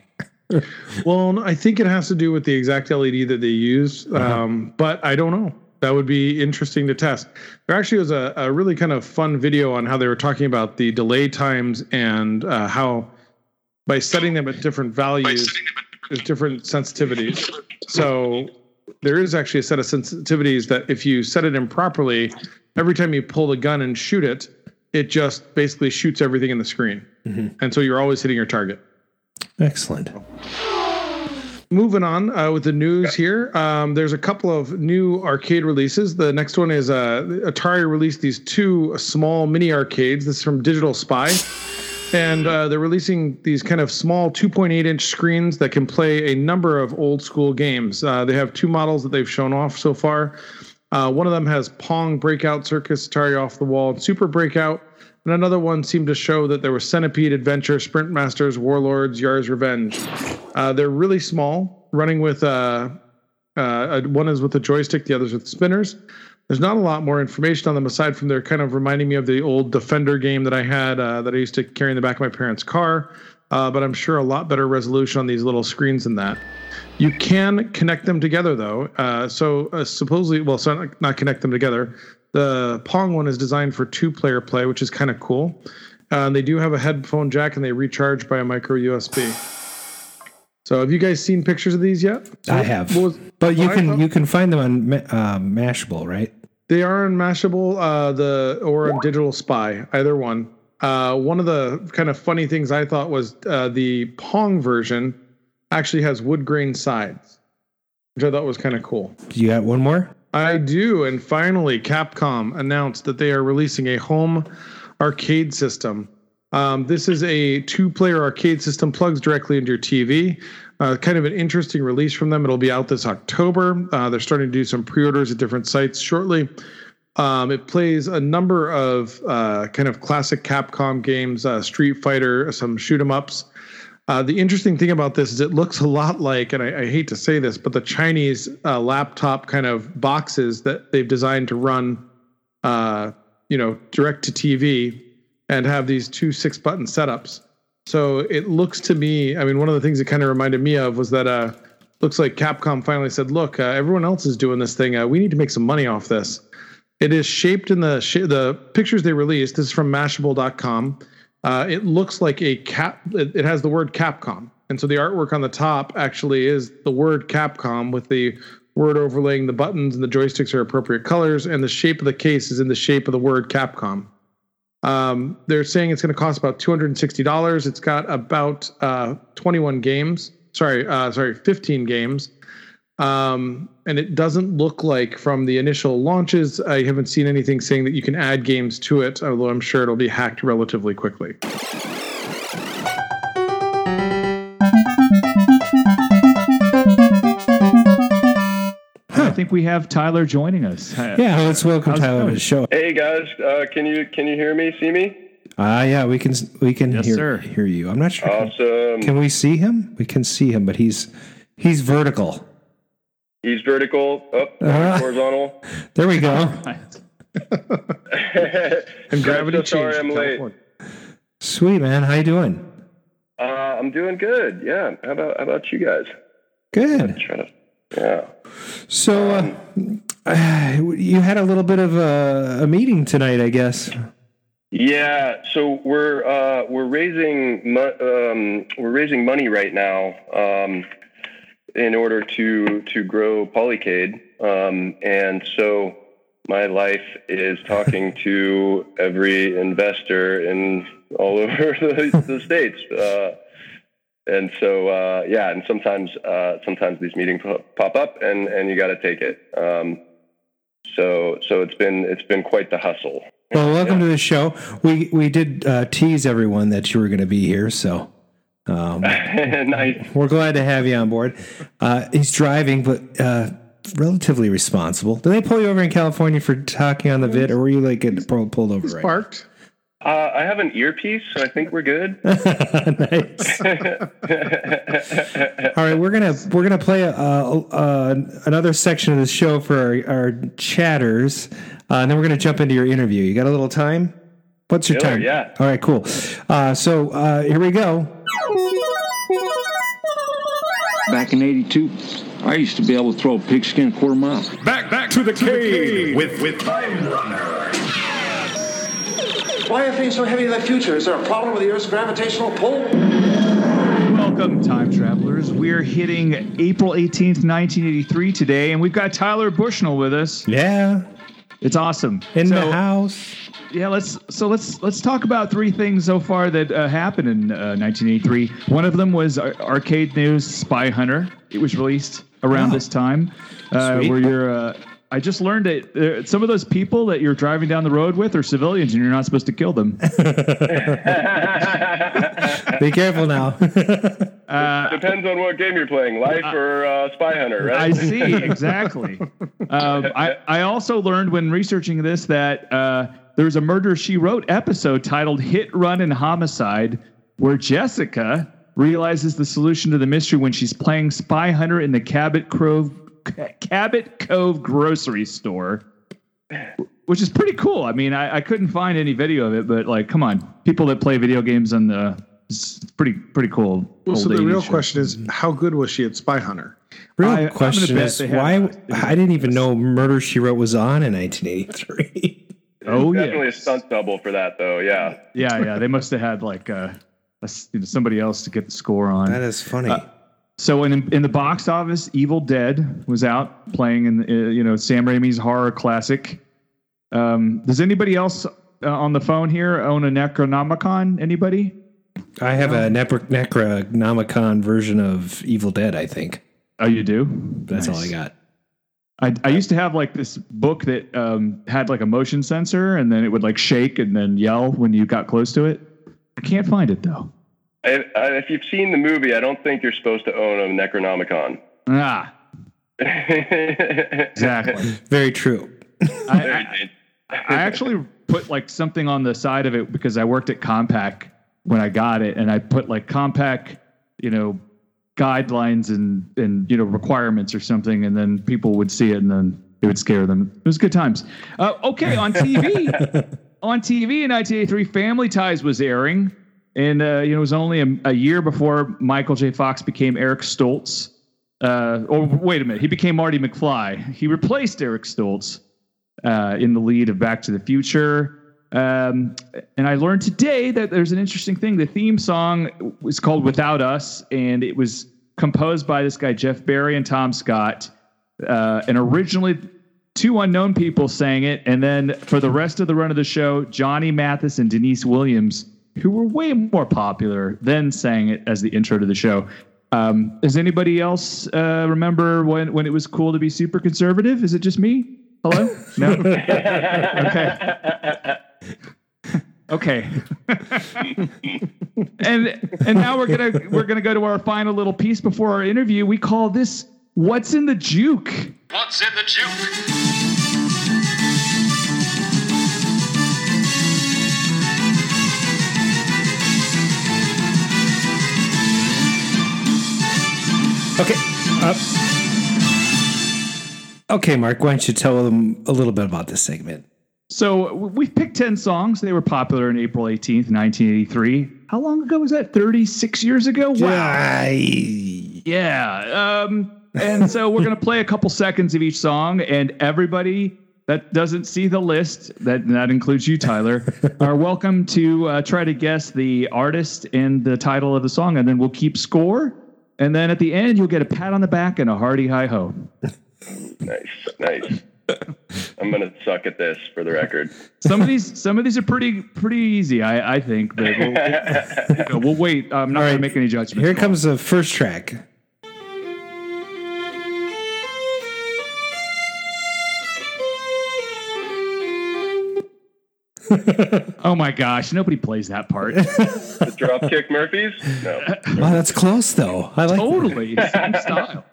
Well, I think it has to do with the exact L E D that they use, uh-huh. um, but I don't know. That would be interesting to test. There actually was a, a really kind of fun video on how they were talking about the delay times and uh, how by setting them at different values, there's different sensitivities. So there is actually a set of sensitivities that if you set it improperly, every time you pull the gun and shoot it, it just basically shoots everything in the screen. Mm-hmm. And so you're always hitting your target. Excellent. Moving on uh, with the news here, um, there's a couple of new arcade releases. The next one is uh, Atari released these two small mini arcades. This is from Digital Spy. And uh, they're releasing these kind of small two point eight inch screens that can play a number of old school games. Uh, they have two models that they've shown off so far. Uh, one of them has Pong, Breakout, Circus, Atari Off the Wall, and Super Breakout. And another one seemed to show that there was Centipede, Adventure, Sprint Masters, Warlords, Yar's Revenge. Uh, they're really small, running with uh, uh, one is with a joystick, the other's with spinners. There's not a lot more information on them aside from they're kind of reminding me of the old Defender game that I had uh, that I used to carry in the back of my parents' car. Uh, but I'm sure a lot better resolution on these little screens than that. You can connect them together, though. Uh, so uh, supposedly, well, so not, not connect them together. The Pong one is designed for two-player play, which is kind of cool. Uh, they do have a headphone jack, and they recharge by a micro U S B. So, have you guys seen pictures of these yet? So I have, was, but you can thought, you can find them on uh, Mashable, right? They are on Mashable, uh, the or on Digital Spy, either one. Uh, one of the kind of funny things I thought was uh, the Pong version actually has wood grain sides, which I thought was kind of cool. You got one more? I do, and finally, Capcom announced that they are releasing a home arcade system. Um, this is a two-player arcade system, plugs directly into your T V. Uh, kind of an interesting release from them. It'll be out this October. Uh, they're starting to do some pre-orders at different sites shortly. Um, it plays a number of uh, kind of classic Capcom games, uh, Street Fighter, some shoot-em-ups. Uh, the interesting thing about this is it looks a lot like, and I, I hate to say this, but the Chinese uh, laptop kind of boxes that they've designed to run, uh, you know, direct to T V and have these two six-button setups. So it looks to me, I mean, one of the things it kind of reminded me of was that uh, looks like Capcom finally said, look, uh, everyone else is doing this thing. Uh, we need to make some money off this. It is shaped in the sh- the pictures they released. This is from Mashable dot com. Uh, it looks like a cap. It, it has the word Capcom. And so the artwork on the top actually is the word Capcom with the word overlaying the buttons, and the joysticks are appropriate colors, and the shape of the case is in the shape of the word Capcom. Um, they're saying it's going to cost about two hundred sixty dollars. It's got about uh, twenty-one games. Sorry, uh, sorry, fifteen games. Um, and it doesn't look like from the initial launches, I haven't seen anything saying that you can add games to it, although I'm sure it'll be hacked relatively quickly. I think we have Tyler joining us. Yeah, let's welcome How's Tyler to the show. Hey guys, uh, can you can you hear me? See me? Ah, uh, yeah, we can we can yes, hear sir. hear you. I'm not sure. Awesome. Can we see him? We can see him, but he's he's vertical. He's vertical. Up oh, uh, horizontal. There we go. And gravity. I'm so sorry, I'm late. Sweet man, how you doing? Uh, I'm doing good. Yeah. How about how about you guys? Good. I'm trying to. Yeah. So um, uh, you had a little bit of a, a meeting tonight, I guess. Yeah. So we're uh, we're raising mo- um, we're raising money right now um, in order to to grow Polycade, um, and so my life is talking to every investor in all over the, the states. Uh, And so, uh, yeah, and sometimes uh, sometimes these meetings pop up, and, and you got to take it. Um, so so it's been it's been quite the hustle. Well, welcome yeah. to the show. We we did uh, tease everyone that you were going to be here, so um, nice. We're glad to have you on board. Uh, he's driving, but uh, relatively responsible. Did they pull you over in California for talking on the vid, or were you like getting pulled over? He's right parked. Now? Uh, I have an earpiece, so I think we're good. Nice. All right, we're gonna we're gonna play a, a, a, another section of the show for our, our chatters, uh, and then we're gonna jump into your interview. You got a little time? What's your sure, time? Yeah. All right, cool. Uh, so uh, here we go. Back in eighty-two, I used to be able to throw a pigskin a quarter mile. Back back to the to cave, cave with with Time Runner. Why are things so heavy in the future? Is there a problem with the Earth's gravitational pull? Welcome, time travelers. We're hitting April eighteenth, nineteen eighty-three today, and we've got Tyler Bushnell with us. Yeah. It's awesome. In so, the house. Yeah, let's so let's let's talk about three things so far that uh, happened in uh, nineteen eighty-three. One of them was Ar- Arcade News Spy Hunter. It was released around oh. this time. Uh, Sweet. Where you're... Uh, I just learned that uh, some of those people that you're driving down the road with are civilians, and you're not supposed to kill them. Be careful now. Uh, depends on what game you're playing, Life uh, or uh, Spy Hunter, right? I see, exactly. Uh, I, I also learned when researching this that uh, there's a Murder, She Wrote episode titled Hit, Run, and Homicide, where Jessica realizes the solution to the mystery when she's playing Spy Hunter in the Cabot Cove Cabot Cove grocery store, which is pretty cool. I mean, I, I couldn't find any video of it, but like, come on, people that play video games on the it's pretty pretty cool. Well, so the real show. question is, how good was she at Spy Hunter? Real I, question is why I didn't even know Murder She Wrote was on in nineteen eighty-three. Oh yeah, definitely yes. a stunt double for that though. Yeah, yeah, yeah. They must have had like uh, a, you know, somebody else to get the score on. That is funny. Uh, So in in the box office, Evil Dead was out playing in uh, you know Sam Raimi's horror classic. Um, does anybody else uh, on the phone here own a Necronomicon? Anybody? I have no? a Necro- Necronomicon version of Evil Dead, I think. Oh, you do? That's nice. All I got. I I used to have like this book that um, had like a motion sensor, and then it would like shake and then yell when you got close to it. I can't find it though. I, I, if you've seen the movie, I don't think you're supposed to own a Necronomicon. Ah, exactly. Very true. I, I, I actually put like something on the side of it because I worked at Compaq when I got it, and I put like Compaq, you know, guidelines and and you know requirements or something, and then people would see it, and then it would scare them. It was good times. Uh, okay, on T V, on T V in nineteen eighty-three, Family Ties was airing. And, uh, you know, it was only a, a year before Michael J. Fox became Eric Stoltz. Uh, or wait a minute, he became Marty McFly. He replaced Eric Stoltz uh, in the lead of Back to the Future. Um, and I learned today that there's an interesting thing. The theme song was called Without Us, and it was composed by this guy, Jeff Barry and Tom Scott. Uh, and originally two unknown people sang it. And then for the rest of the run of the show, Johnny Mathis and Denise Williams, who were way more popular, then sang it as the intro to the show. Um, does anybody else uh, remember when, when it was cool to be super conservative? Is it just me? Hello? No? Okay. Okay. and and now we're gonna we're gonna go to our final little piece before our interview. We call this What's in the Juke? What's in the Juke? Okay. Uh, okay, Mark, why don't you tell them a little bit about this segment? So we've picked ten songs. They were popular on April eighteenth, nineteen eighty-three. How long ago was that? thirty-six years ago? Wow. I... Yeah. Um, and so we're going to play a couple seconds of each song, and everybody that doesn't see the list, that, that includes you, Tyler, are welcome to uh, try to guess the artist and the title of the song, and then we'll keep score. And then at the end, you'll get a pat on the back and a hearty hi-ho. Nice, nice. I'm gonna suck at this, for the record. Some of these, some of these are pretty, pretty easy. I, I think. But we'll, we'll, we'll, we'll wait. I'm not right. gonna make any judgments. Here comes the first track. Oh my gosh! Nobody plays that part. The Dropkick Murphys? No. Wow, that's close though. I like totally that. Same style.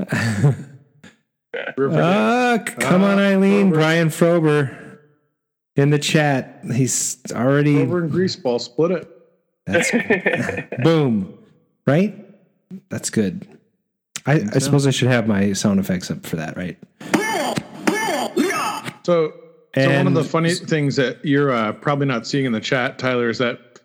Uh, come uh, on, Eileen. Frober. Brian Frober in the chat. He's already. Frober and Greaseball split it. That's good. Boom. Right? That's good. I, I, I so. suppose I should have my sound effects up for that, right? So, and so one of the funny things that you're uh, probably not seeing in the chat, Tyler, is that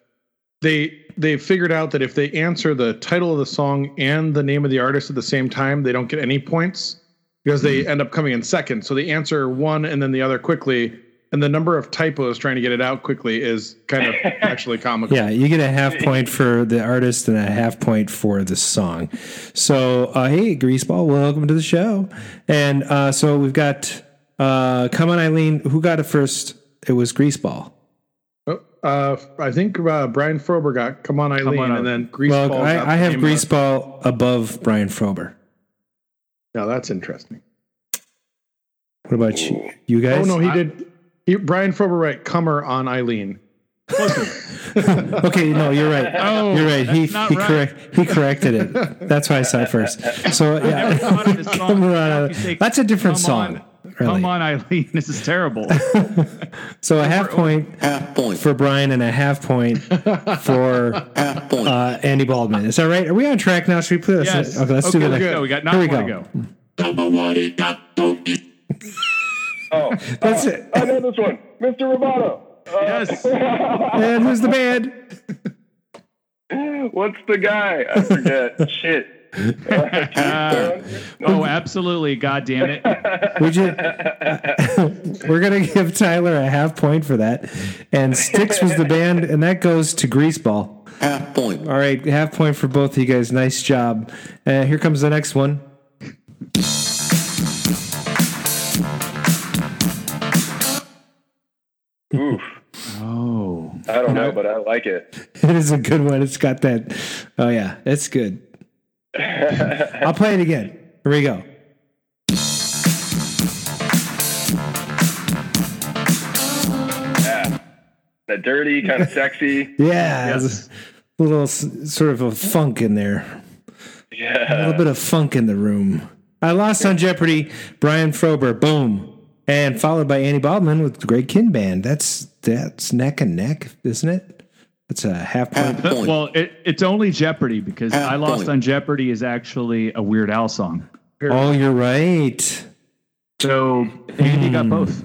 they they figured out that if they answer the title of the song and the name of the artist at the same time, they don't get any points. Because they end up coming in second. So they answer one and then the other quickly. And the number of typos trying to get it out quickly is kind of actually comical. Yeah, you get a half point for the artist and a half point for the song. So, uh, hey, Greaseball, welcome to the show. And uh, so we've got, uh, come on, Eileen. Who got it first? It was Greaseball. Oh, uh, I think uh, Brian Frober got Come on, Eileen. Come on, and then Greaseball. Well, I, I have Greaseball above Brian Frober. Now that's interesting. What about you, you guys? Oh no, he I, did. He, Brian Frober, right? Comer on Eileen. Okay, no, you're right. Oh, you're right. He he right. correct he corrected it. That's why I saw it first. So yeah, come on, say, that's a different come song. On, really. Come on, Eileen. This is terrible. So a half point, half point for Brian and a half point for half point. Uh, Andy Baldwin. Is that right? Are we on track now? Should we play this? Yes. Okay, let's okay, do the next. Go. We got not Here we go. go. Oh, that's uh, it. I know this one, Mister Roboto. Uh, yes. And who's the band? What's the guy? I forget. Shit. Uh, oh, absolutely. God damn it. Would you, uh, we're going to give Tyler a half point for that. And Styx was the band, and that goes to Greaseball. Half point. All right, half point for both of you guys. Nice job. Uh, here comes the next one. Oof. Oh. I don't know, but I like it. It is a good one. It's got that. Oh, yeah. It's good. I'll play it again. Here we go. Yeah. That dirty, kind of sexy. Yeah. Yes. A little sort of a funk in there. Yeah. A little bit of funk in the room. I lost on Jeopardy. Brian Frober. Boom. And followed by Annie Baldwin with the Greg Kinn Band. That's that's neck and neck, isn't it? It's a half point. Half point. Well, it, it's only Jeopardy because half I Lost point. on Jeopardy is actually a Weird Al song. Oh, you're right. So Andy mm. got both.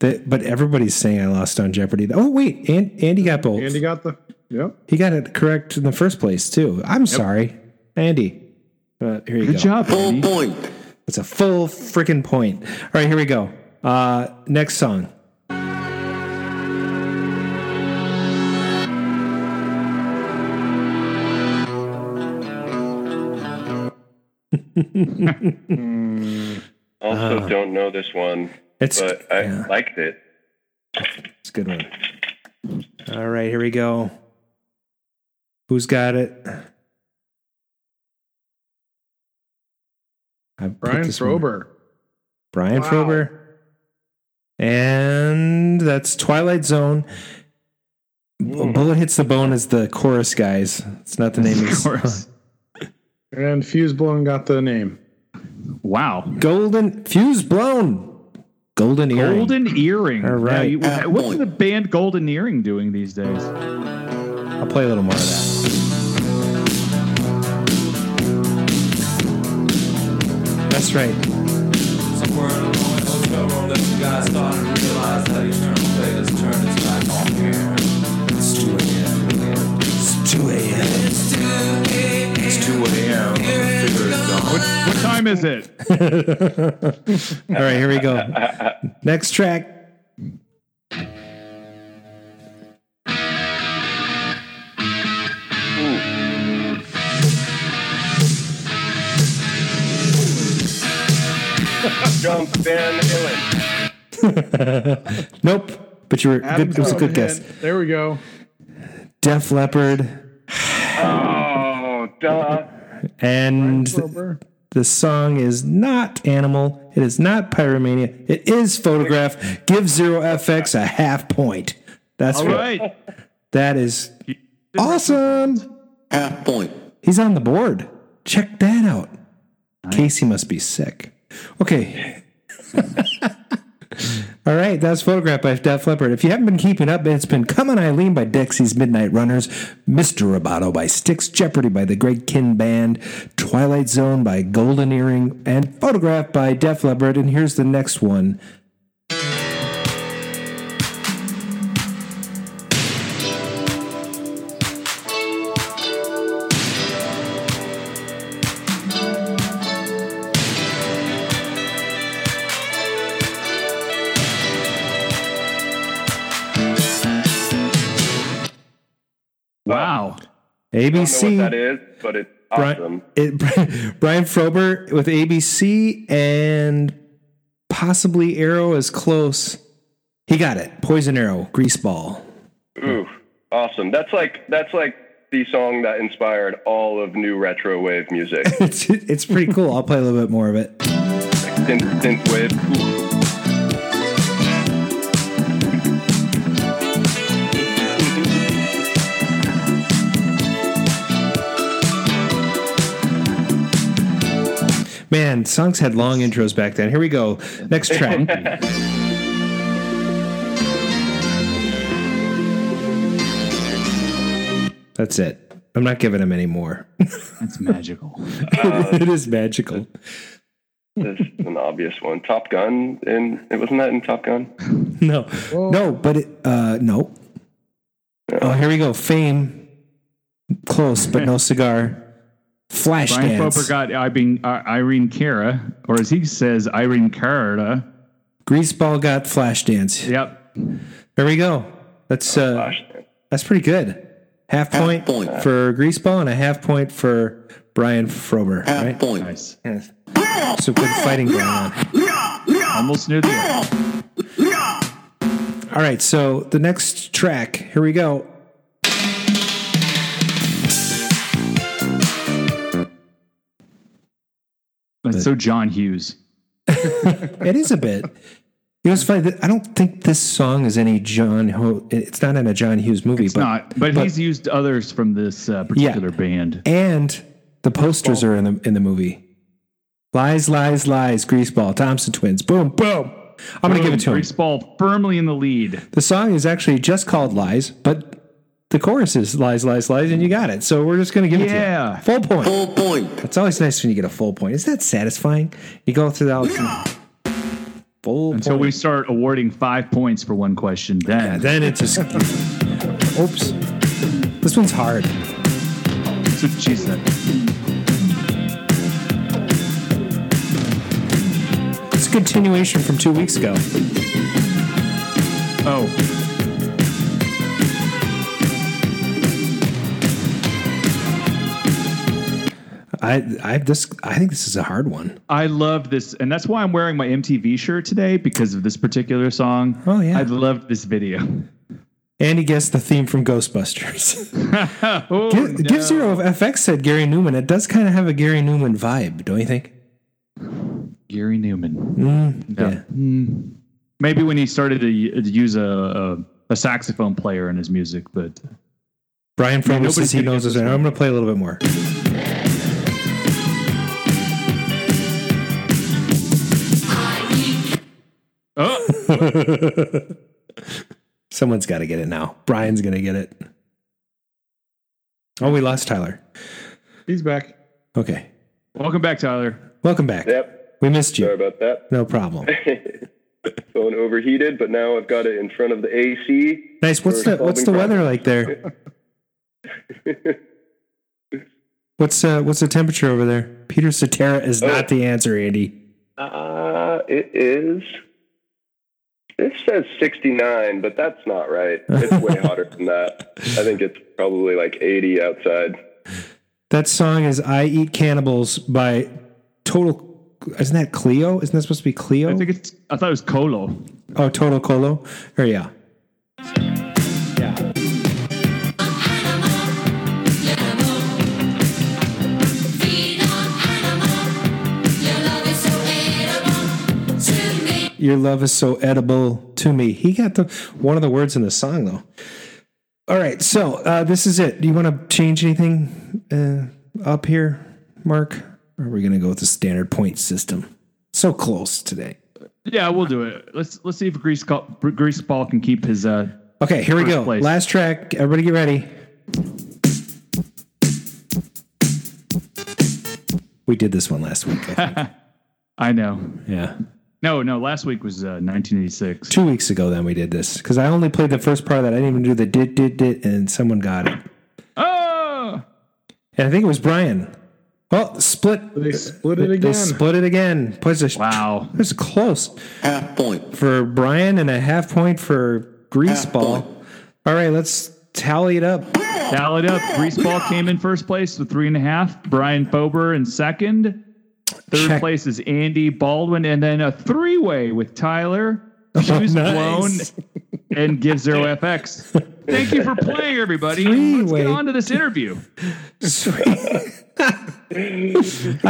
The, but everybody's saying I Lost on Jeopardy. Oh, wait. And, Andy got both. Andy got the. Yep. He got it correct in the first place, too. I'm yep. sorry, Andy. But here you Good go. Good job, Full Andy. point. It's a full freaking point. All right, here we go. Uh, next song. Also uh, don't know this one, it's, but I yeah. liked it. It's a good one. All right, here we go. Who's got it? I've Brian Frober. One. Brian wow. Frober. And that's Twilight Zone. Mm. Bullet Hits the Bone is the chorus, guys. It's not the name of the chorus. And Fuseblown got the name. Wow. Golden Fuseblown. Golden Earring. Golden Earring. All right. Now you, uh, what's boy. the band Golden Earring doing these days? I'll play a little more of that. That's right. Somewhere in the moment, those railroad that you guys thought and realized that eternal fate has turned its back on here. It's two a.m. It's two a.m. It's two a.m. It's two a.m. What, what time is it? All right, here we go. Next track. Jump Van Halen. Nope, but you were. Good, it was a good guess. There we go. Def Leppard. Oh. Duh. And th- the song is not Animal. It is not Pyromania. It is Photograph. Give Zero F X a half point. That's all right. right. That is awesome. Half point. He's on the board. Check that out. Nice. Casey must be sick. Okay. All right, that's Photograph by Def Leppard. If you haven't been keeping up, it's been Come on Eileen by Dexy's Midnight Runners, Mister Roboto by Styx, Jeopardy by the Greg Kinn Band, Twilight Zone by Golden Earring, and Photograph by Def Leppard. And here's the next one. Wow. A B C. I don't know what that is, but it's awesome. Brian, it, Brian Frober with A B C and possibly Arrow is close. He got it. Poison Arrow, Greaseball. Ooh, awesome. That's like that's like the song that inspired all of new retro wave music. it's, it's pretty cool. I'll play a little bit more of it. Like synth, synth wave. Ooh. Man, songs had long intros back then. Here we go. Next track. That's it. I'm not giving him any more. That's magical. Uh, it is magical. This is an obvious one. Top Gun. And it wasn't that in Top Gun? No. Whoa. No, but it, uh, no. no. Oh, here we go. Fame. Close, but no cigar. Flash Brian Dance. Frober got Irene, uh, Irene Cara, or as he says, Irene Cara. Greaseball got Flash Dance. Yep. There we go. That's uh, that's pretty good. Half, half point, point for Greaseball and a half point for Brian Frober. Half right? point. Nice. Yes. So good fighting going on. Almost near the end. All right, so the next track. Here we go. That's so John Hughes. It is a bit. You know, it's funny. I don't think this song is any John. It's not in a John Hughes movie. It's but, not. But, but he's used others from this uh, particular yeah. band. And the posters Ball. are in the in the movie. Lies, lies, lies. Greaseball. Thompson Twins. Boom, boom. I'm going to give it to him. Greaseball firmly in the lead. The song is actually just called Lies, but the chorus is lies, lies, lies, and you got it. So we're just going to give yeah. it to you. Full point. Full point. It's always nice when you get a full point. Isn't that satisfying? You go through the yeah. full Until point. we start awarding five points for one question. Then, yeah, then it's just... Oops. This one's hard. That's what she said. It's a continuation from two weeks ago. Oh. I I this I think this is a hard one. I love this, and that's why I'm wearing my M T V shirt today, because of this particular song. Oh yeah. I loved this video. And he guessed the theme from Ghostbusters. oh, Give, no. Give Zero F X said Gary Newman. It does kind of have a Gary Newman vibe, don't you think? Gary Newman. Mm, yeah. yeah. Mm. Maybe when he started to use a, a, a saxophone player in his music, but... Brian Frober says he knows this. Right. I'm going to play a little bit more. Oh! Someone's got to get it now. Brian's going to get it. Oh, we lost Tyler. He's back. Okay. Welcome back, Tyler. Welcome back. Yep. We missed you. Sorry about that. No problem. Phone overheated, but now I've got it in front of the A C. Nice. What's the What's the problems. weather like there? what's uh, What's the temperature over there? Peter Cetera is oh. not the answer, Andy. Uh, it is. It says sixty-nine, but that's not right. It's way hotter than that. I think it's probably like eighty outside. That song is "I Eat Cannibals" by Total. Isn't that Cleo? Isn't that supposed to be Cleo? I think it's. I thought it was Colo. Oh, Total Colo. Or yeah. Yeah. Your love is so edible to me. He got the one of the words in the song though. All right, so uh, this is it. Do you want to change anything uh, up here, Mark? Or are we going to go with the standard point system? So close today. Yeah, we'll do it. Let's let's see if Grease Grease Ball can keep his. Uh, okay, here we go. Place. Last track. Everybody, get ready. We did this one last week. I think. I know. Yeah. No, no. Last week was uh, nineteen eighty-six. Two weeks ago, then we did this because I only played the first part of that. I didn't even do the dit dit dit, and someone got it. Oh! And I think it was Brian. Well, split. They split it again. They split it again. Push wow, this is close. Half point for Brian and a half point for Greaseball. All right, let's tally it up. Tally it up. Greaseball came in first place with three and a half. Brian Fober in second. Third Check. place is Andy Baldwin, and then a three-way with Tyler, Shoes oh, nice. Blown, and Give Zero F X. Thank you for playing, everybody. Three Let's way. get on to this interview. Sweet. I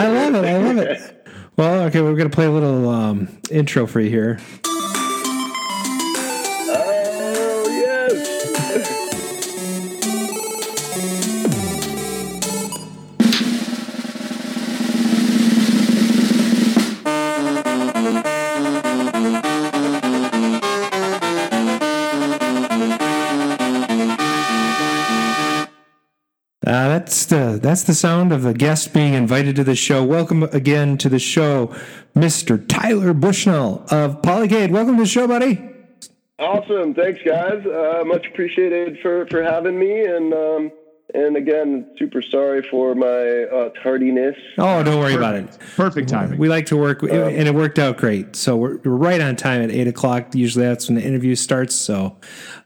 love it. I love it. Well, okay, we're going to play a little um, intro for you here. Oh, yes. Uh, that's the that's the sound of the guest being invited to the show. Welcome again to the show, Mister Tyler Bushnell of Polycade. Welcome to the show, buddy. Awesome, thanks, guys. Uh, much appreciated for, for having me, and um, and again, super sorry for my uh, tardiness. Oh, don't worry Perfect. about it. Perfect timing. We like to work, um, and it worked out great. So we're, we're right on time at eight o'clock. Usually that's when the interview starts. So.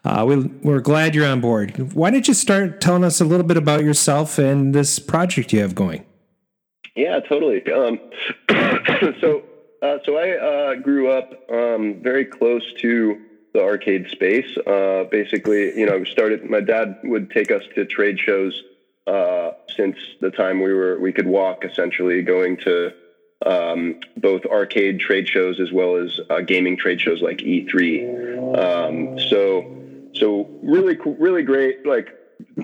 Uh, we, we're glad you're on board. Why don't you start telling us a little bit about yourself and this project you have going? Yeah, totally. Um, so uh, so I uh, grew up um, very close to the arcade space. Uh, basically, you know, I started. My dad would take us to trade shows uh, since the time we were we could walk, essentially, going to um, both arcade trade shows as well as uh, gaming trade shows like E three. Um, so. So really, really great. Like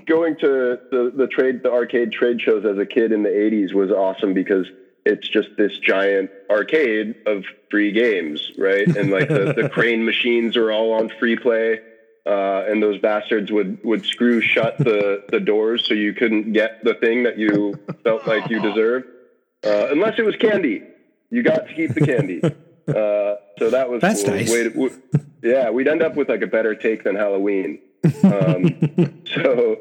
going to the, the trade, the arcade trade shows as a kid in the eighties was awesome because it's just this giant arcade of free games, right? And like the, the crane machines are all on free play, uh, and those bastards would, would screw shut the, the doors so you couldn't get the thing that you felt like you deserved, uh, unless it was candy. You got to keep the candy. Uh, so that was That's cool. nice. Way to, w- yeah, we'd end up with like a better take than Halloween. Um, so,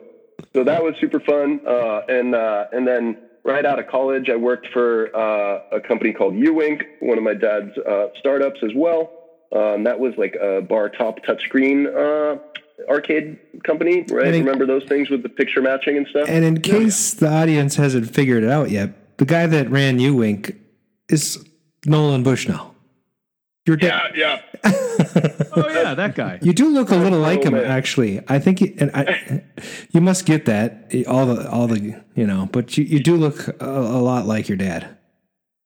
So that was super fun. Uh, and uh, and then right out of college, I worked for uh, a company called U Wink, one of my dad's uh, startups as well. Um, that was like a bar top touchscreen uh, arcade company, right? In, Remember those things with the picture matching and stuff? And in case oh, yeah. the audience hasn't figured it out yet, the guy that ran U Wink is Nolan Bushnell. Your dad. Yeah, yeah. Oh, yeah, that guy. You do look a little like him, actually. I think, he, and I, you must get that all the all the you know. But you, you do look a, a lot like your dad.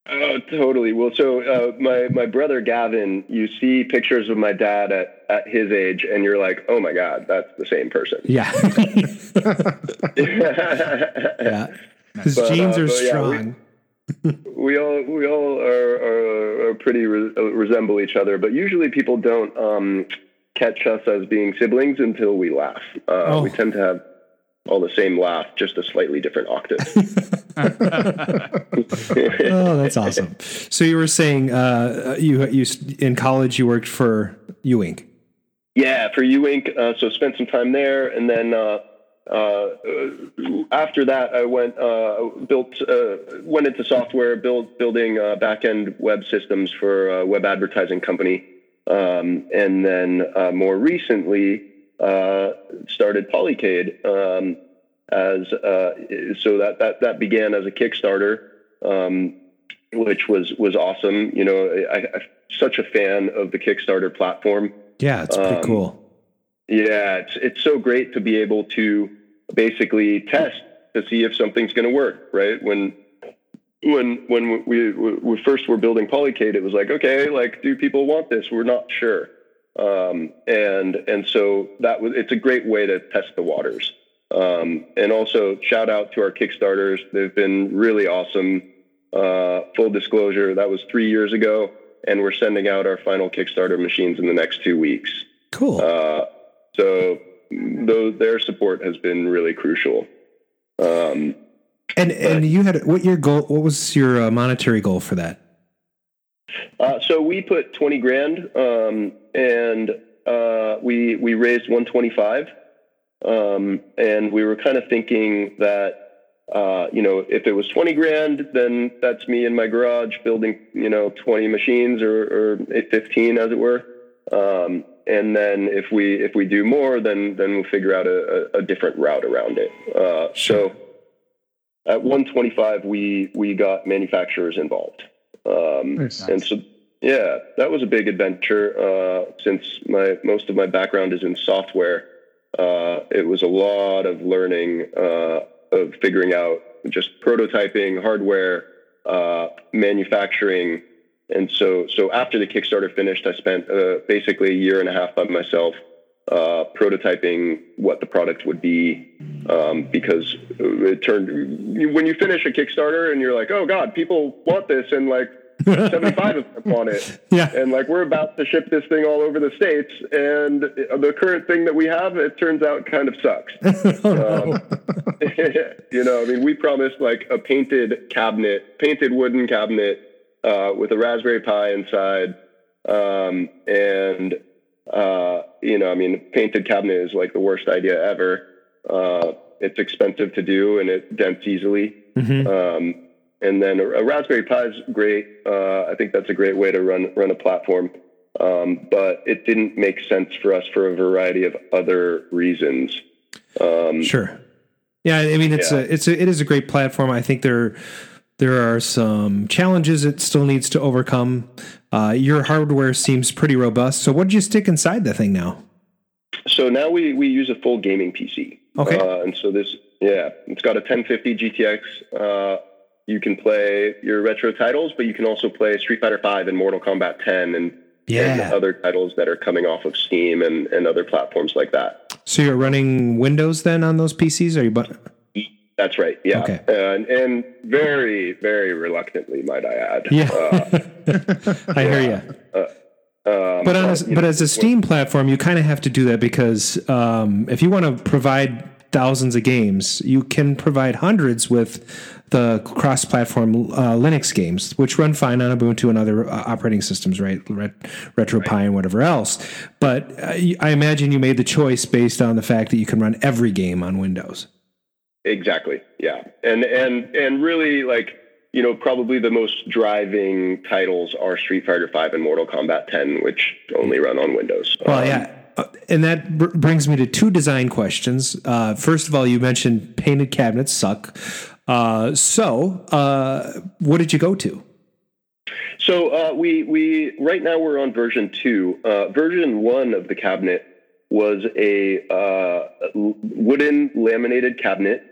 Oh, totally. Well, so uh, my my brother Gavin, you see pictures of my dad at at his age, and you're like, oh my God, that's the same person. Yeah. Yeah. His but, genes uh, are strong. Yeah, we, we all we all are, are, are pretty re- resemble each other, but usually people don't um, catch us as being siblings until we laugh. Uh, oh. We tend to have all the same laugh, just a slightly different octave. Oh, that's awesome! So you were saying uh, you you in college you worked for U Wink? Yeah, for U Wink. Uh, so spent some time there, and then. Uh, Uh, after that, I went uh, built uh, went into software, build building uh, back end web systems for a web advertising company, um, and then uh, more recently uh, started Polycade. Um, as uh, so that, that that began as a Kickstarter, um, which was was awesome. You know, I, I'm such a fan of the Kickstarter platform. Yeah, it's pretty um, cool. Yeah, it's it's so great to be able to basically test to see if something's going to work, right? When when when we, we, we first were building Polycade, it was like, okay, like, do people want this? We're not sure, um, and and so that was it's a great way to test the waters. Um, and also, shout out to our Kickstarters; they've been really awesome. Uh, full disclosure, that was three years ago, and we're sending out our final Kickstarter machines in the next two weeks. Cool. Uh, So though their support has been really crucial. Um, and and you had what your goal? What was your uh, monetary goal for that? Uh, so we put twenty grand, um, and uh, we we raised one twenty five, um, and we were kind of thinking that uh, you know if it was twenty grand, then that's me in my garage building you know twenty machines or, or fifteen as it were. Um, And then if we if we do more, then then we'll figure out a, a, a different route around it. Uh, sure. So at one twenty-five, we we got manufacturers involved, um, nice. and so yeah, that was a big adventure. Uh, since my most of my background is in software, uh, it was a lot of learning uh, of figuring out just prototyping, hardware, uh, manufacturing. And so, so after the Kickstarter finished, I spent uh, basically a year and a half by myself uh, prototyping what the product would be, um, because it turned when you finish a Kickstarter and you're like, oh God, people want this, and like seventy-five of them want it, yeah, and like we're about to ship this thing all over the states, and the current thing that we have, it turns out, kind of sucks. Oh, um, no. You know, I mean, we promised like a painted cabinet, painted wooden cabinet. Uh, with a Raspberry Pi inside, um, and uh, you know, I mean, painted cabinet is like the worst idea ever. Uh, it's expensive to do, and it dents easily. Mm-hmm. Um, and then a, a Raspberry Pi is great. Uh, I think that's a great way to run run a platform. Um, but it didn't make sense for us for a variety of other reasons. Um, sure. Yeah, I mean, it's yeah. a it's a, it is a great platform. I think they're. There are some challenges it still needs to overcome. Uh, your hardware seems pretty robust. So what did you stick inside the thing now? So now we, we use a full gaming P C. Okay. Uh, and so this, yeah, it's got a ten fifty G T X. Uh, you can play your retro titles, but you can also play Street Fighter five and Mortal Kombat ten and, yeah. and other titles that are coming off of Steam and, and other platforms like that. So you're running Windows then on those P Cs? Are you... Bu- That's right. Yeah. Okay. And, and very, very reluctantly, might I add. Yeah. Uh, I hear yeah. you. Uh, um, but on uh, a, you but know, as a Steam platform, you kind of have to do that because um, if you want to provide thousands of games, you can provide hundreds with the cross-platform uh, Linux games, which run fine on Ubuntu and other uh, operating systems, right? Ret- RetroPie right. and whatever else. But uh, I imagine you made the choice based on the fact that you can run every game on Windows. Exactly. Yeah. And, and, and really, like, you know, probably the most driving titles are Street Fighter five and Mortal Kombat ten, which only run on Windows. Well, um, yeah. And that br- brings me to two design questions. Uh, first of all, you mentioned painted cabinets suck. Uh, so, uh, what did you go to? So, uh, we, we, right now we're on version two. Uh, version one of the cabinet was a, uh, wooden laminated cabinet.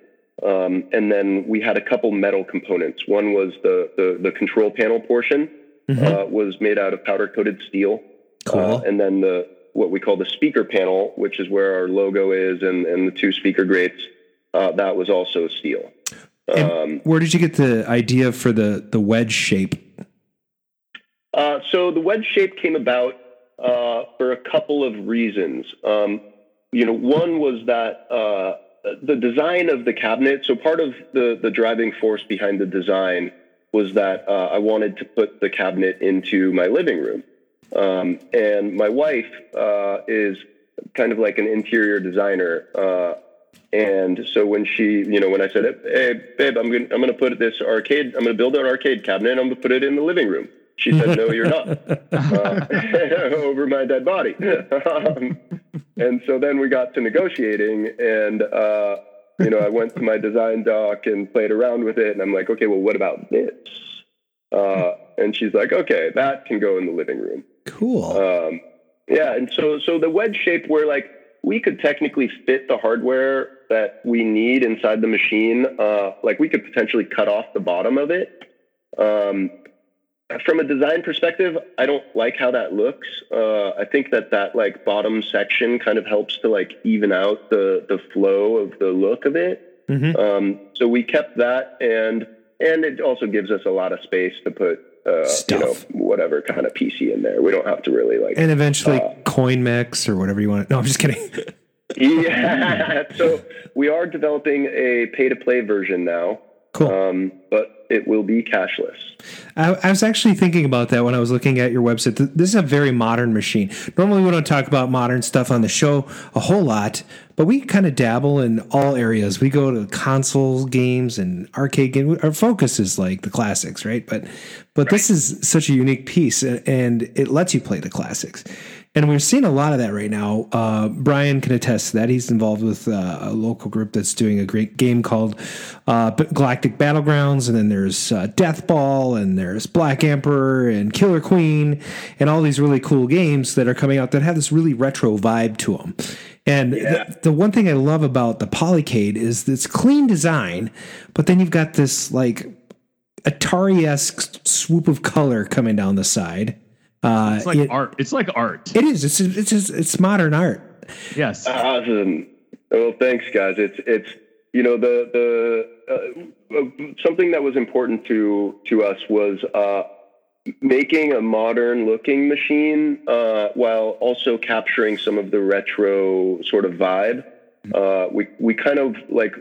Um, and then we had a couple metal components. One was the, the, the control panel portion, mm-hmm. uh, was made out of powder coated steel. Cool. Uh, and then the, what we call the speaker panel, which is where our logo is, and, and the two speaker grates, uh, that was also steel. Um, where did you get the idea for the, the wedge shape? Uh, so the wedge shape came about, uh, for a couple of reasons. Um, you know, one was that, uh, the design of the cabinet. So part of the, the driving force behind the design was that, uh, I wanted to put the cabinet into my living room. Um, and my wife, uh, is kind of like an interior designer. Uh, and so when she, you know, when I said, "Hey babe, I'm going to, I'm going to put this arcade, I'm going to build an arcade cabinet and I'm going to put it in the living room." She said, "No, you're not," uh, over my dead body. um, and so then we got to negotiating, and, uh, you know, I went to my design doc and played around with it. And I'm like, "Okay, well, what about this?" Uh, and she's like, "Okay, that can go in the living room." Cool. Um, yeah. And so, so the wedge shape where, like, we could technically fit the hardware that we need inside the machine. Uh, like we could potentially cut off the bottom of it. Um, From a design perspective, I don't like how that looks. Uh, I think that that like bottom section kind of helps to like even out the, the flow of the look of it. Mm-hmm. Um, so we kept that, and and it also gives us a lot of space to put uh, you know, whatever kind of P C in there. We don't have to really like and eventually uh, CoinMex or whatever you want. No, I'm just kidding. Yeah. So we are developing a pay to play version now. Cool. Um, but it will be cashless. I, I was actually thinking about that when I was looking at your website. This is a very modern machine. Normally we don't talk about modern stuff on the show a whole lot, but we kind of dabble in all areas. We go to console games and arcade games. Our focus is like the classics, right? But but right. This is such a unique piece, and it lets you play the classics. And we're seeing a lot of that right now. Uh, Brian can attest to that. He's involved with uh, a local group that's doing a great game called uh, Galactic Battlegrounds. And then there's uh, Death Ball, and there's Black Emperor and Killer Queen, and all these really cool games that are coming out that have this really retro vibe to them. And yeah. the, the one thing I love about the Polycade is this clean design, but then you've got this like Atari-esque swoop of color coming down the side. Uh, it's like it, art. It's like art. It is. It's it's it's, it's modern art. Yes. Awesome. Well, thanks, guys. It's it's you know the the uh, something that was important to to us was uh, making a modern looking machine uh, while also capturing some of the retro sort of vibe. Mm-hmm. Uh, we we kind of like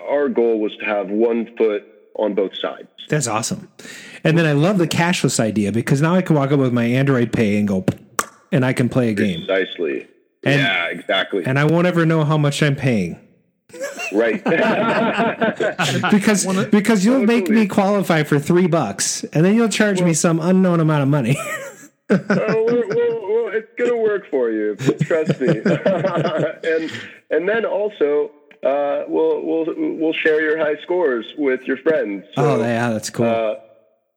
our goal was to have one foot on both sides. That's awesome. And then I love the cashless idea, because now I can walk up with my Android Pay and go, and I can play a game. Precisely. And, yeah, exactly. And I won't ever know how much I'm paying. Right. because because you'll totally. Make me qualify for three bucks, and then you'll charge well, me some unknown amount of money. oh, we're, we're, we're, it's going to work for you. Trust me. and and then also... Uh, we'll we'll we'll share your high scores with your friends. So, oh yeah, that's cool. Uh,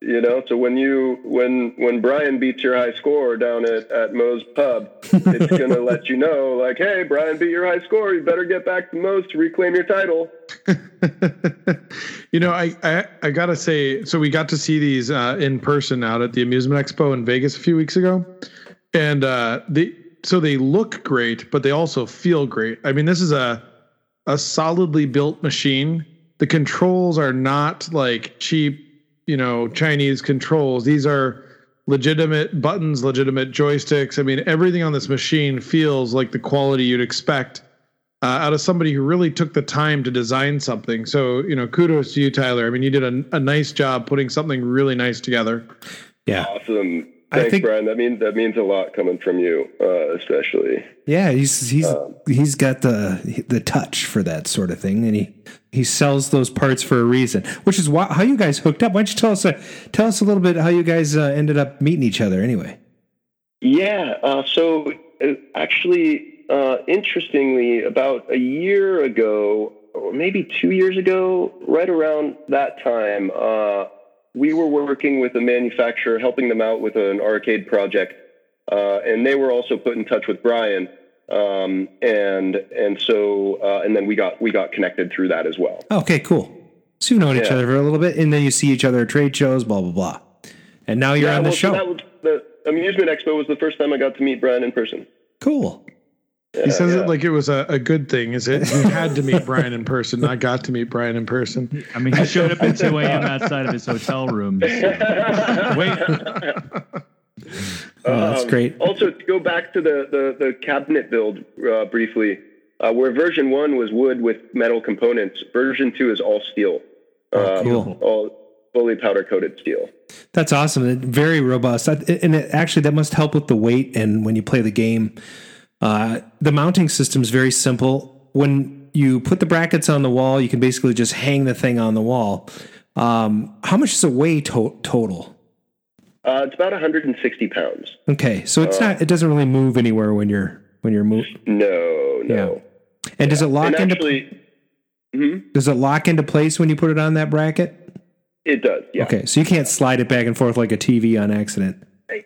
you know, so when you when when Brian beats your high score down at, at Moe's Pub, it's gonna let you know, like, "Hey, Brian beat your high score. You better get back to Moe's to reclaim your title." you know, I, I I gotta say, so we got to see these uh, in person out at the Amusement Expo in Vegas a few weeks ago, and uh, they so they look great, but they also feel great. I mean, this is a a solidly built machine. The controls are not like cheap, you know, Chinese controls. These are legitimate buttons, legitimate joysticks. I mean, everything on this machine feels like the quality you'd expect uh, out of somebody who really took the time to design something. So, you know, kudos to you, Tyler. I mean, you did a, a nice job putting something really nice together. Yeah. Awesome. Thanks, I think, Brian. That means that means a lot coming from you, uh, especially. Yeah, he's he's um, he's got the the touch for that sort of thing, and he, he sells those parts for a reason. Which is why, how you guys hooked up. Why don't you tell us a, tell us a little bit how you guys uh, ended up meeting each other anyway? Yeah. Uh, so actually, uh, interestingly, about a year ago, or maybe two years ago, right around that time. Uh, We were working with a manufacturer, helping them out with an arcade project, uh, and they were also put in touch with Brian, um, and and so uh, and then we got we got connected through that as well. Okay, cool. So you've known yeah. each other for a little bit, and then you see each other at trade shows, blah blah blah, and now you're yeah, on well, the show. So that was, the Amusement Expo was the first time I got to meet Brian in person. Cool. Yeah, he says yeah. it like it was a, a good thing. Is it? You had to meet Brian in person. I got to meet Brian in person. I mean, he showed up at two a.m. outside of his hotel room. Wait. Oh, that's um, great. Also, to go back to the, the, the cabinet build uh, briefly, uh, where version one was wood with metal components, version two is all steel. Uh, oh, cool. All fully powder-coated steel. That's awesome. Very robust. And it, actually, that must help with the weight and when you play the game. Uh, the mounting system is very simple. When you put the brackets on the wall, you can basically just hang the thing on the wall. Um, how much does it weigh to- total? Uh, it's about one hundred sixty pounds. Okay, so it's uh, not. It doesn't really move anywhere when you're when you're moving. No, no. Yeah. And yeah. does it lock and into? Actually, mm-hmm. Does it lock into place when you put it on that bracket? It does. Yeah. Okay, so you can't slide it back and forth like a T V on accident.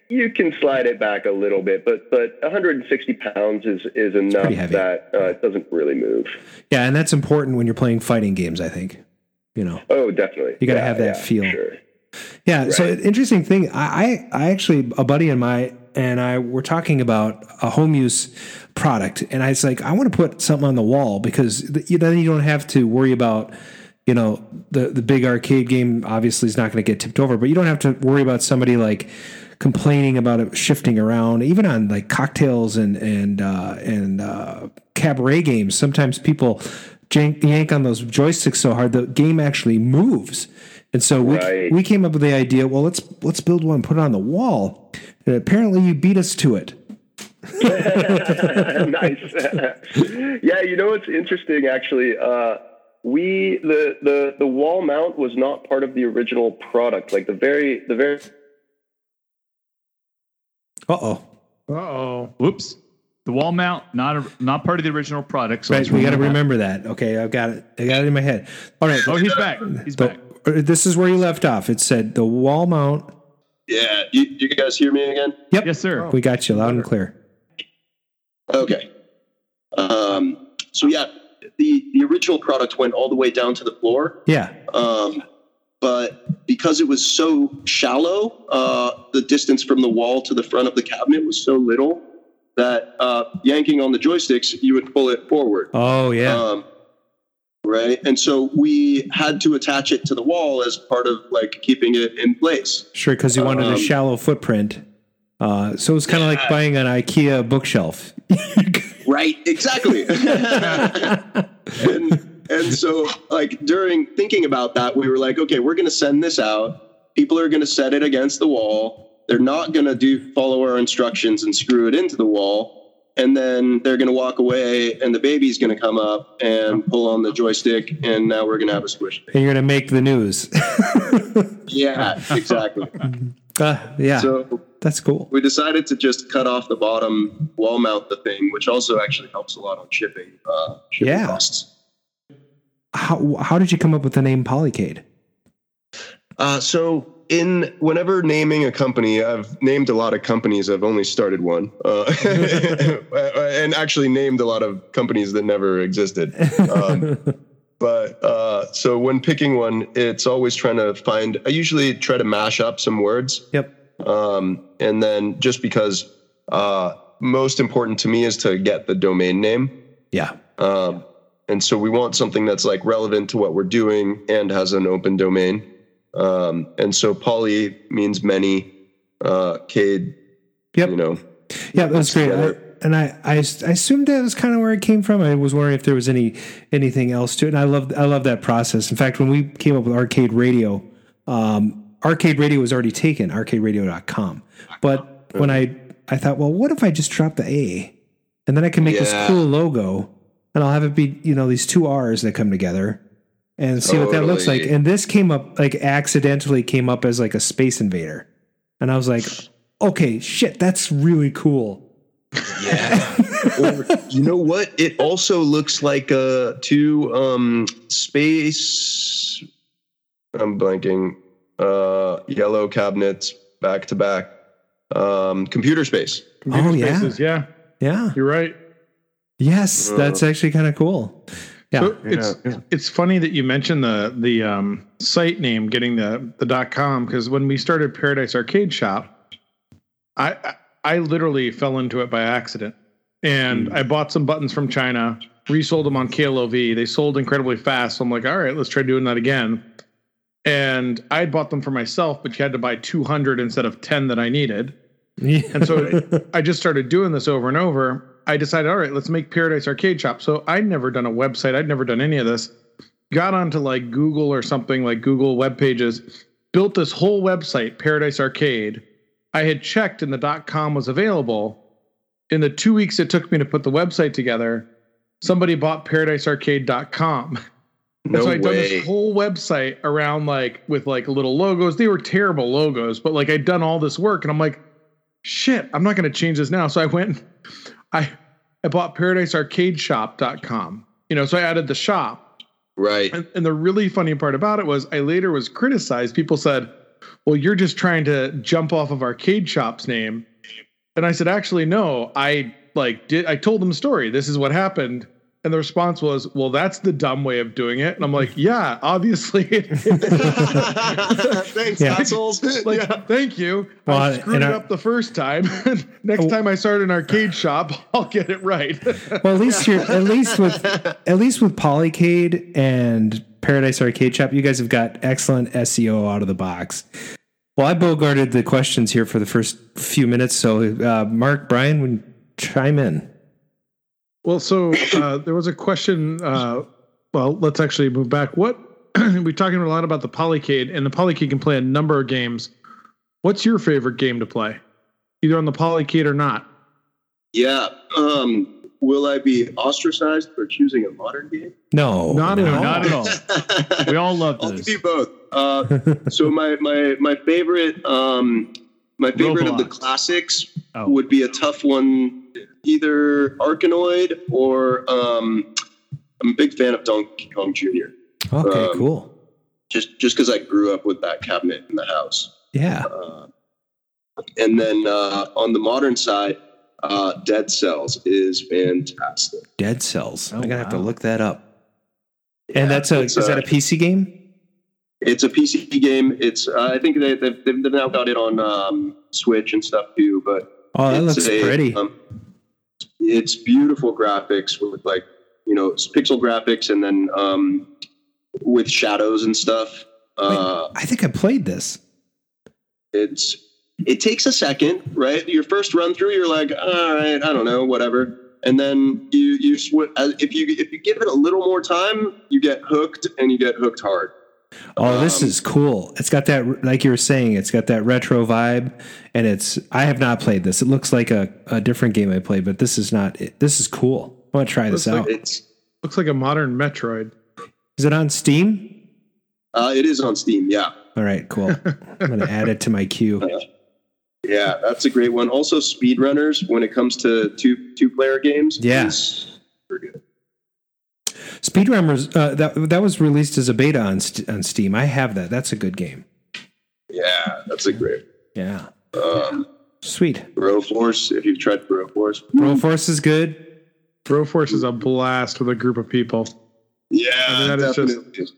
You can slide it back a little bit, but but one hundred sixty pounds is, is enough that uh, it doesn't really move. Yeah, and that's important when you're playing fighting games, I think. You know. Oh, definitely. You got to yeah, have that yeah, feel. Sure. Yeah, right. So an interesting thing, I, I actually, a buddy of mine and I were talking about a home use product, and I was like, I want to put something on the wall because then you don't have to worry about, you know, the, the big arcade game obviously is not going to get tipped over, but you don't have to worry about somebody like complaining about it shifting around, even on like cocktails and and uh, and uh, cabaret games. Sometimes people jank, yank on those joysticks so hard the game actually moves. And so we right. we came up with the idea. Well, let's let's build one, put it on the wall. And apparently, you beat us to it. Nice. Yeah, you know what's interesting actually. Uh, we the the the wall mount was not part of the original product. Like the very the very. Uh-oh. Uh-oh. Whoops. The wall mount, not a, not part of the original product. So right, we got to remember that. Okay, I've got it. I got it in my head. All right. Oh, he's back. He's the, back. This is where you left off. It said the wall mount. Yeah. You, you guys hear me again? Yep. Yes, sir. Oh. We got you loud and clear. Okay. Um, so, yeah, the, the original product went all the way down to the floor. Yeah. Um. But because it was so shallow, uh, the distance from the wall to the front of the cabinet was so little that uh, yanking on the joysticks, you would pull it forward. Oh, yeah. Um, right. And so we had to attach it to the wall as part of like keeping it in place. Sure, because you wanted um, a shallow footprint. Uh, so it was kind of yeah. like buying an IKEA bookshelf. Right. Exactly. and, And so, like, during thinking about that, we were like, okay, we're going to send this out. People are going to set it against the wall. They're not going to do follow our instructions and screw it into the wall. And then they're going to walk away, and the baby's going to come up and pull on the joystick, and now we're going to have a squish. And you're going to make the news. Yeah, exactly. Uh, yeah, so that's cool. We decided to just cut off the bottom, wall mount the thing, which also actually helps a lot on shipping, uh, shipping yeah. costs. How how did you come up with the name Polycade? Uh, so in whenever naming a company, I've named a lot of companies. I've only started one, uh, and actually named a lot of companies that never existed. Um, but uh, so when picking one, it's always trying to find. I usually try to mash up some words. Yep. Um, and then just because uh, most important to me is to get the domain name. Yeah. Um, yeah. And so we want something that's like relevant to what we're doing and has an open domain. Um, and so poly means many, uh, cade, yep. you know. Yeah, that's great. I, and I, I, I assumed that was kind of where it came from. I was wondering if there was any, anything else to it. And I love, I love that process. In fact, when we came up with Arcade Radio, um, Arcade Radio was already taken, arcade radio dot com. But when I, I thought, well, what if I just drop the A? And then I can make yeah. this cool logo, and I'll have it be, you know, these two R's that come together, and see totally. what that looks like. And this came up, like, accidentally came up as, like, a Space Invader. And I was like, okay, shit, that's really cool. Yeah. Or, you know what? It also looks like uh, two um, space... I'm blanking. Uh, yellow cabinets back to back. Um, computer space. Computer oh, spaces, yeah. yeah. Yeah. You're right. Yes, uh, that's actually kind of cool. Yeah. So it's yeah. it's funny that you mentioned the the um, site name getting the the .com, because when we started Paradise Arcade Shop, I I literally fell into it by accident, and mm. I bought some buttons from China, resold them on K L O V. They sold incredibly fast. So I'm like, all right, let's try doing that again. And I had bought them for myself, but you had to buy two hundred instead of ten that I needed. Yeah. And so I just started doing this over and over. I decided, all right, let's make Paradise Arcade Shop. So I'd never done a website. I'd never done any of this. Got onto like Google or something, like Google web pages, built this whole website, Paradise Arcade. I had checked and the .com was available. In the two weeks it took me to put the website together, somebody bought paradise arcade dot com. No and so I'd way. done this whole website around like with like little logos. They were terrible logos, but like I'd done all this work and I'm like, shit, I'm not going to change this now. So I went, I, I bought paradise arcade shop dot com, you know, so I added the shop. Right. And, and the really funny part about it was I later was criticized. People said, well, you're just trying to jump off of Arcade Shop's name. And I said, actually, no, I like did. I told them the story. This is what happened. And the response was, well, that's the dumb way of doing it. And I'm like, yeah, obviously. Thanks, yeah. assholes. Like, yeah. Thank you. Well, I screwed it our, up the first time. Next oh, time I start an arcade shop, I'll get it right. Well, at least you're at least with at least with Polycade and Paradise Arcade Shop, you guys have got excellent S E O out of the box. Well, I bogarted the questions here for the first few minutes. So, uh, Mark, Brian, would chime in. Well, so uh, there was a question. Uh, well, let's actually move back. What we're talking a lot about the Polycade, and the Polycade can play a number of games. What's your favorite game to play, either on the Polycade or not? Yeah. Um, will I be ostracized for choosing a modern game? No, not no, at all. Not at all. We all love this. I'll do both. Uh, so my my my favorite um, my favorite Roblox. of the classics oh. would be a tough one. Either Arkanoid or um, I'm a big fan of Donkey Kong Junior Okay, um, cool. Just just because I grew up with that cabinet in the house. Yeah. Uh, and then uh, on the modern side, uh, Dead Cells is fantastic. Dead Cells. Oh, I'm gonna wow. have to look that up. Yeah, and that's a is that a P C game? It's a P C game. It's uh, I think they, they've they've now got it on um, Switch and stuff too. But oh, that looks a, pretty. Um, It's beautiful graphics with like, you know, pixel graphics and then um, with shadows and stuff. Uh, Wait, I think I played this. It's it takes a second, right? Your first run through, you're like, all right, I don't know, whatever. And then you you sw- if you if you give it a little more time, you get hooked and you get hooked hard. Oh, this um, is cool. It's got that, like you were saying, it's got that retro vibe, and it's, I have not played this. It looks like a, a different game I played, but this is not, it. This is cool. I want to try this like out. It looks like a modern Metroid. Is it on Steam? Uh, it is on Steam. Yeah. All right, cool. I'm going to add it to my queue. Uh, yeah, that's a great one. Also speedrunners when it comes to two, two player games. Yes. Yeah. Super good. Speedrunners, uh, that that was released as a beta on on Steam. I have that. That's a good game. Yeah, that's a great. Yeah. Um, Sweet. Broforce, if you've tried Broforce. Broforce is good. Broforce is a blast with a group of people. Yeah, I mean, that definitely. Is just,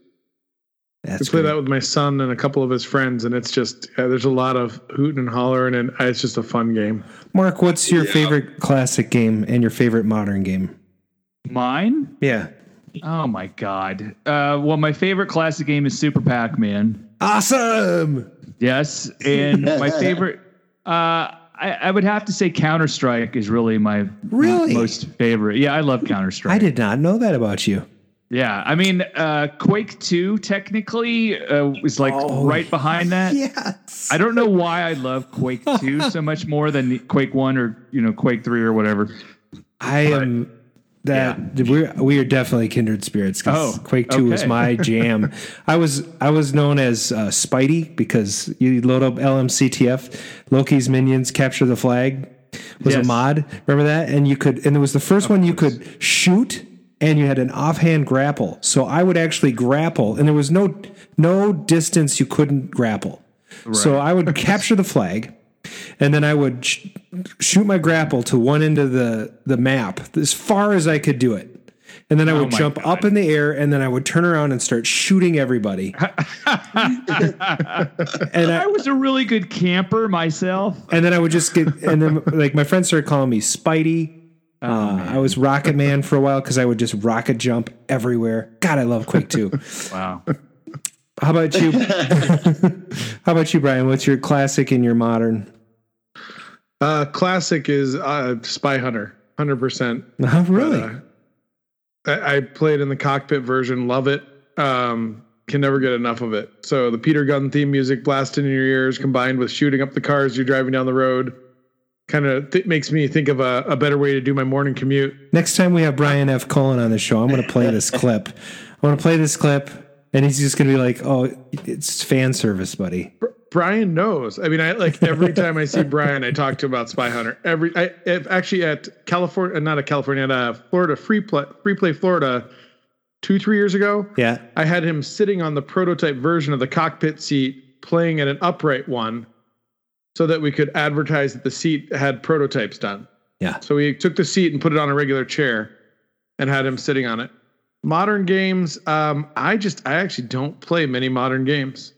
that's I play great. that with my son and a couple of his friends, and it's just, uh, there's a lot of hooting and hollering, and uh, it's just a fun game. Mark, what's your yeah. favorite classic game and your favorite modern game? Mine? Yeah. Oh, my God. Uh, well, my favorite classic game is Super Pac-Man. Awesome. Yes. And my favorite, uh, I, I would have to say Counter-Strike is really my really? most favorite. Yeah, I love Counter-Strike. I did not know that about you. Yeah, I mean, uh, Quake two technically uh, is like oh, right behind that. Yes. I don't know why I love Quake two so much more than Quake one or you know Quake three or whatever. I but, am that yeah. we're we are definitely kindred spirits. Oh, Quake two okay. was my jam. I was I was known as uh, Spidey because you load up L M C T F, Loki's minions capture the flag was yes. a mod. Remember that? And you could, and it was the first of one course. You could shoot. And you had an offhand grapple. So I would actually grapple, and there was no no distance you couldn't grapple. Right. So I would capture the flag, and then I would sh- shoot my grapple to one end of the, the map as far as I could do it. And then I would oh jump God. up in the air, and then I would turn around and start shooting everybody. and I, I was a really good camper myself. And then I would just get, and then like my friends started calling me Spidey. Uh, oh, I was Rocket Man for a while because I would just rocket jump everywhere. God, I love Quake two. Wow. How about you? How about you, Brian? What's your classic and your modern? Uh, classic is uh, Spy Hunter, one hundred percent. Oh, really? Uh, I, I played in the cockpit version. Love it. Um, can never get enough of it. So the Peter Gunn theme music blasting in your ears combined with shooting up the cars you're driving down the road. Kind of th- makes me think of a, a better way to do my morning commute. Next time we have Brian F. Cullen on the show, I'm going to play this clip. I'm going to play this clip, and he's just going to be like, "Oh, it's fan service, buddy." Br- Brian knows. I mean, I like every time I see Brian, I talk to him about Spy Hunter. Every I if, actually at California, not at California, at uh, Florida Free Play, Free Play Florida, two three years ago. Yeah, I had him sitting on the prototype version of the cockpit seat, playing at an upright one. So that we could advertise that the seat had prototypes done. Yeah. So we took the seat and put it on a regular chair and had him sitting on it. Modern games. Um, I just, I actually don't play many modern games.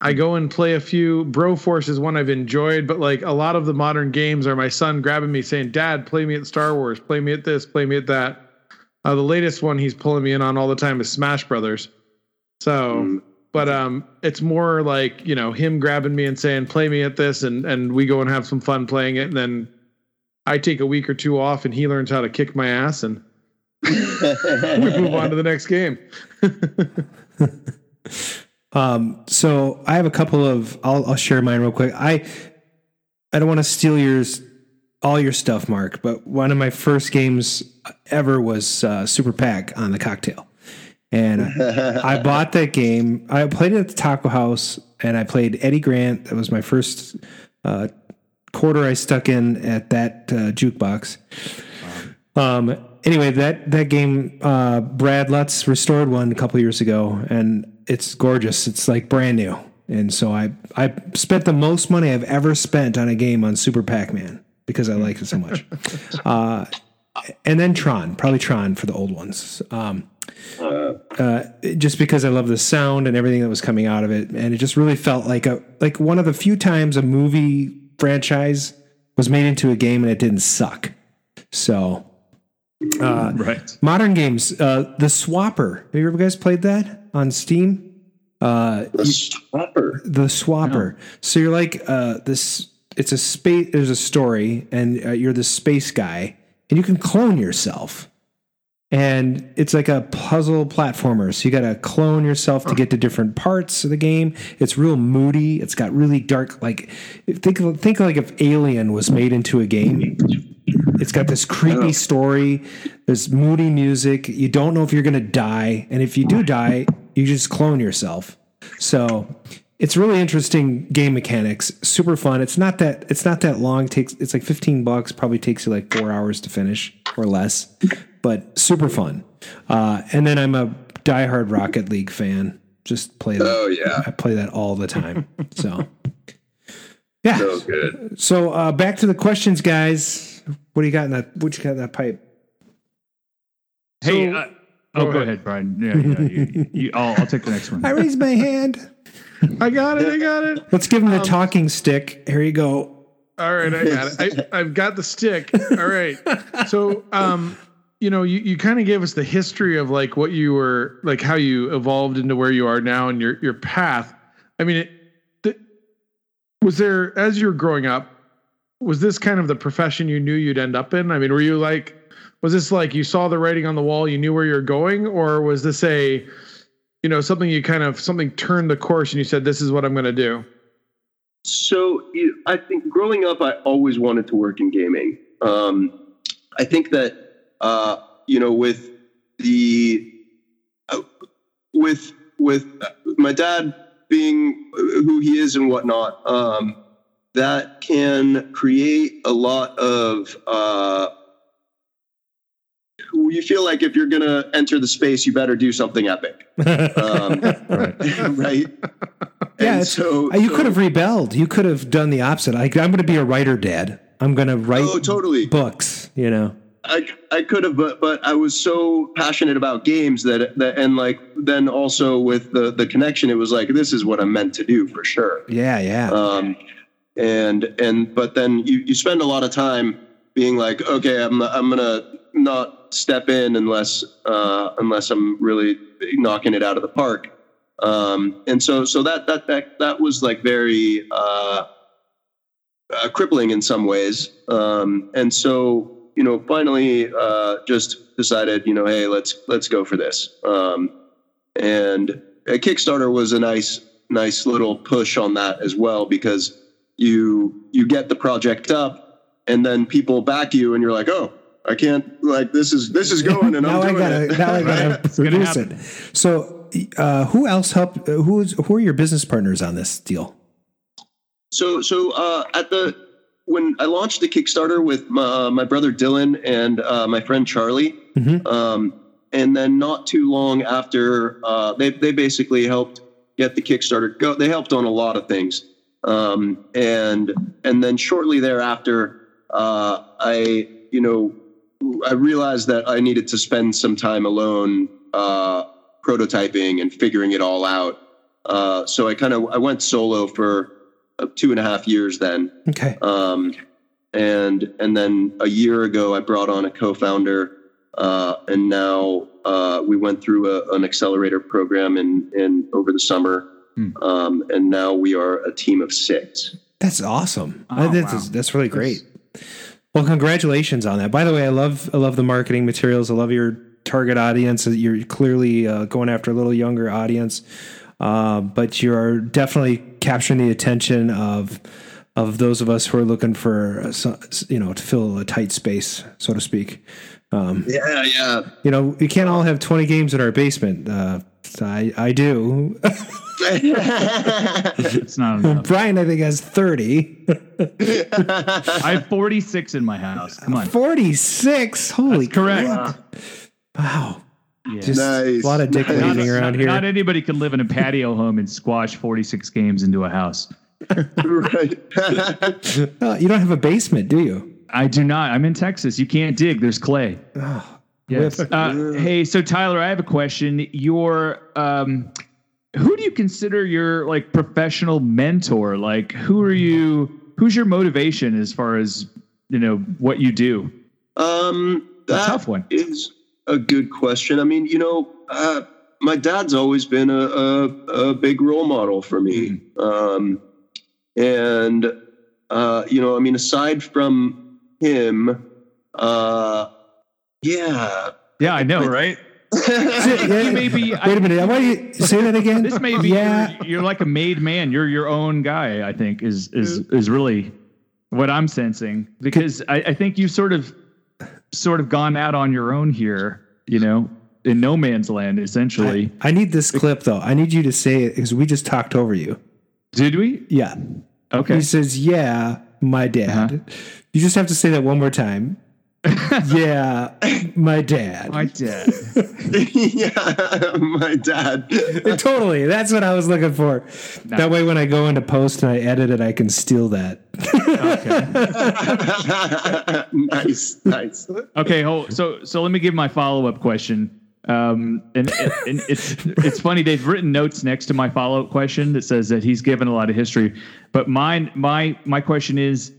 I go and play a few. Broforce is one I've enjoyed, but like a lot of the modern games are my son grabbing me saying, "Dad, play me at Star Wars, play me at this, play me at that." Uh, the latest one he's pulling me in on all the time is Smash Brothers. So mm. But um, it's more like, you know, him grabbing me and saying, "Play me at this," and, and we go and have some fun playing it. And then I take a week or two off and he learns how to kick my ass and we move on to the next game. um, so I have a couple of, I'll, I'll share mine real quick. I I don't want to steal yours, all your stuff, Mark, but one of my first games ever was uh, Super Pac on the cocktail. And I bought that game. I played it at the Taco House, and I played Eddie Grant. That was my first uh, quarter I stuck in at that uh, jukebox. Um, anyway, that that game, uh, Brad Lutz restored one a couple years ago, and it's gorgeous. It's like brand new. And so I, I spent the most money I've ever spent on a game on Super Pac-Man because I liked it so much. Uh, and then Tron, probably Tron for the old ones. Um Uh, uh, just because I love the sound and everything that was coming out of it, and it just really felt like a like one of the few times a movie franchise was made into a game and it didn't suck. So, uh, right. Modern games, uh, the Swapper. Have you ever guys played that on Steam? Uh, the Swapper. The Swapper. No. So you're like uh, this. It's a space. There's a story, and uh, you're the space guy, and you can clone yourself. And it's like a puzzle platformer. So you got to clone yourself to get to different parts of the game. It's real moody. It's got really dark, like think of, think like if Alien was made into a game. It's got this creepy story. There's moody music. You don't know if you're going to die. And if you do die, you just clone yourself. So it's really interesting game mechanics. Super fun. It's not that it's not that long. It takes it's like fifteen bucks. Probably takes you like four hours to finish or less. But super fun. Uh, and then I'm a diehard Rocket League fan. Just play that. Oh, yeah. I play that all the time. So, yeah. So good. So uh, back to the questions, guys. What do you got in that? What you got in that pipe? Hey, so, uh, oh, go, go ahead, ahead, Brian. Yeah, yeah. You, you, I'll, I'll take the next one. I raised my hand. I got it. I got it. Let's give him the um, talking stick. Here you go. All right. I got it. I, I've got the stick. All right. So, um, you know, you, you kind of gave us the history of like what you were like, how you evolved into where you are now and your, your path. I mean, it, the, was there, as you were growing up, was this kind of the profession you knew you'd end up in? I mean, were you like, was this like you saw the writing on the wall, you knew where you're going, or was this a, you know, something you kind of something turned the course and you said, this is what I'm going to do? So it, I think growing up, I always wanted to work in gaming. Um, I think that, uh, you know, with the, uh, with, with my dad being who he is and whatnot, um, that can create a lot of, uh, you feel like if you're going to enter the space, you better do something epic. Um, right. Right. Yeah. So you so, could have rebelled. You could have done the opposite. I, I'm going to be a writer, Dad. I'm going to write oh, totally. books, you know. I, I could have, but, but I was so passionate about games that, that, and like, then also with the, the connection, it was like, this is what I'm meant to do for sure. Yeah. Yeah. Um, and, and, but then you, you spend a lot of time being like, okay, I'm, I'm going to not step in unless, uh, unless I'm really knocking it out of the park. Um, and so, so that, that, that, that was like very, uh, uh crippling in some ways. Um, and so, you know, finally, uh, just decided, you know, hey, let's, let's go for this. Um, and a Kickstarter was a nice, nice little push on that as well, because you, you get the project up and then people back you and you're like, oh, I can't, like, this is, this is going and I'm doing gotta, it. Now I gotta produce it. So, uh, who else helped, who's, who are your business partners on this deal? So, so, uh, at the, when I launched the Kickstarter with my, my brother Dylan and uh, my friend Charlie, mm-hmm. um, and then not too long after, uh, they they basically helped get the Kickstarter go. They helped on a lot of things, um, and and then shortly thereafter, uh, I you know I realized that I needed to spend some time alone uh, prototyping and figuring it all out. Uh, so I kind of I went solo for two and a half years then. Okay. Um, and, and then a year ago I brought on a co-founder, uh, and now, uh, we went through a, an accelerator program in, in over the summer. Hmm. Um, and now we are a team of six. That's awesome. Oh, that's, wow. that's really great. Well, congratulations on that. By the way, I love, I love the marketing materials. I love your target audience. You're clearly uh, going after a little younger audience. Uh, but you're definitely capturing the attention of of those of us who are looking for, you know, to fill a tight space, so to speak. Um, yeah, yeah. You know, we can't all have twenty games in our basement. Uh, I I do. It's not enough. Brian, I think, has thirty. I have forty-six in my house. Come on, forty-six. Holy, that's correct. Uh, wow. Yeah. Just nice. A lot of dick nice. waving not, around not, here. Not anybody could live in a patio home and squash forty-six games into a house. Right. No, you don't have a basement, do you? I do not. I'm in Texas. You can't dig. There's clay. Oh, yes. Uh, hey, so Tyler, I have a question. Your, um, who do you consider your like professional mentor? Like, who are you? Who's your motivation as far as you know what you do? Um, that a tough one is. A good question. I mean, you know, uh, my dad's always been a, a, a big role model for me. Um, and, uh, you know, I mean, aside from him, uh, yeah. Yeah, I know, I, right? I maybe, Wait I, a minute. Why you say that again? This may be, yeah. you're, you're like a made man. You're your own guy, I think, is, is, is really what I'm sensing. Because I, I think you sort of, sort of gone out on your own here, you know, in no man's land, essentially. I, I need this clip though. I need you to say it because we just talked over you. Did we? Yeah. Okay. He says, yeah, my dad. Uh-huh. You just have to say that one more time. Yeah, my dad. My dad. Yeah, my dad. Totally. That's what I was looking for. No. That way, when I go into post and I edit it, I can steal that. Okay. Nice, nice. Okay, hold, so so let me give my follow-up question. Um, and, and, and it's it's funny. They've written notes next to my follow-up question that says that he's given a lot of history, but mine my my question is.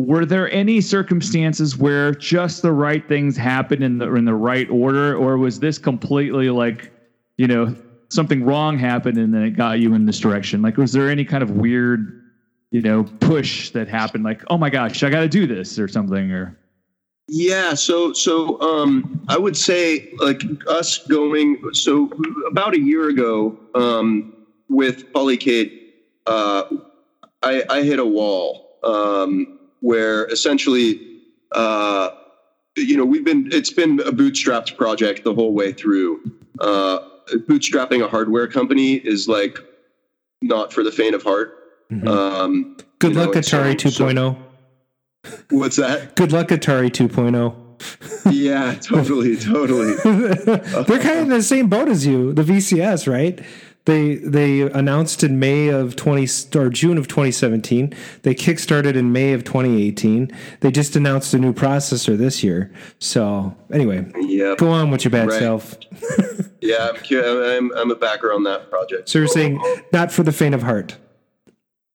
Were there any circumstances where just the right things happened in the in the right order, or was this completely like, you know, something wrong happened and then it got you in this direction? Like, was there any kind of weird, you know, push that happened? Like, oh my gosh, I got to do this or something? Or Yeah, so so um, I would say like us going so about a year ago um, with Polycade, uh, I, I hit a wall um, where essentially, uh, you know, we've been it's been a bootstrapped project the whole way through. Uh, bootstrapping a hardware company is like not for the faint of heart. Mm-hmm. Um, Good luck, know, Atari so, 2.0. So, What's that? Good luck, Atari 2.0. Yeah, totally, totally. They're kind of in the same boat as you, the V C S, right? They they announced in May of twenty or June of twenty seventeen. They kickstarted in May of twenty eighteen. They just announced a new processor this year. So anyway, yep. Go on with your bad right. self. Yeah, I'm, I'm I'm a backer on that project. So you're oh, saying oh. not for the faint of heart,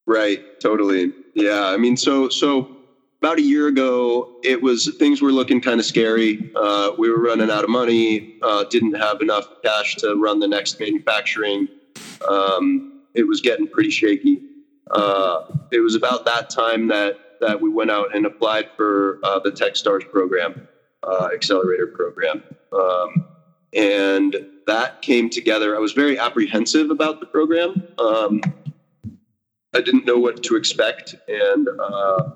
right? Totally. Yeah, I mean, so so. About a year ago, it was things were looking kind of scary. Uh, we were running out of money, uh, didn't have enough cash to run the next manufacturing. Um, it was getting pretty shaky. Uh, it was about that time that that we went out and applied for uh, the TechStars program, uh, accelerator program. Um, and that came together. I was very apprehensive about the program. Um, I didn't know what to expect. And... Uh,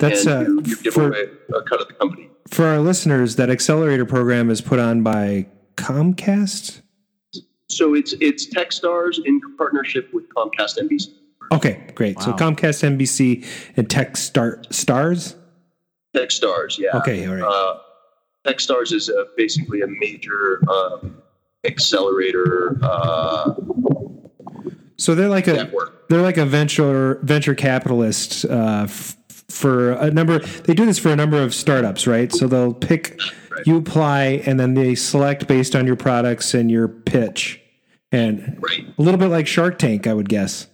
That's uh, you, you give for, away a cut of the company. For our listeners, that accelerator program is put on by Comcast? So it's it's TechStars in partnership with Comcast M B C. Okay, great. Wow. So Comcast M B C and TechStars? TechStars, yeah. Okay, all right. Uh, TechStars is uh, basically a major um, accelerator. Uh, so they're like a network. They're like a venture venture capitalist. Uh, f- For a number, they do this for a number of startups, right? So they'll pick, right. you apply, and then they select based on your products and your pitch, and right. a little bit like Shark Tank, I would guess.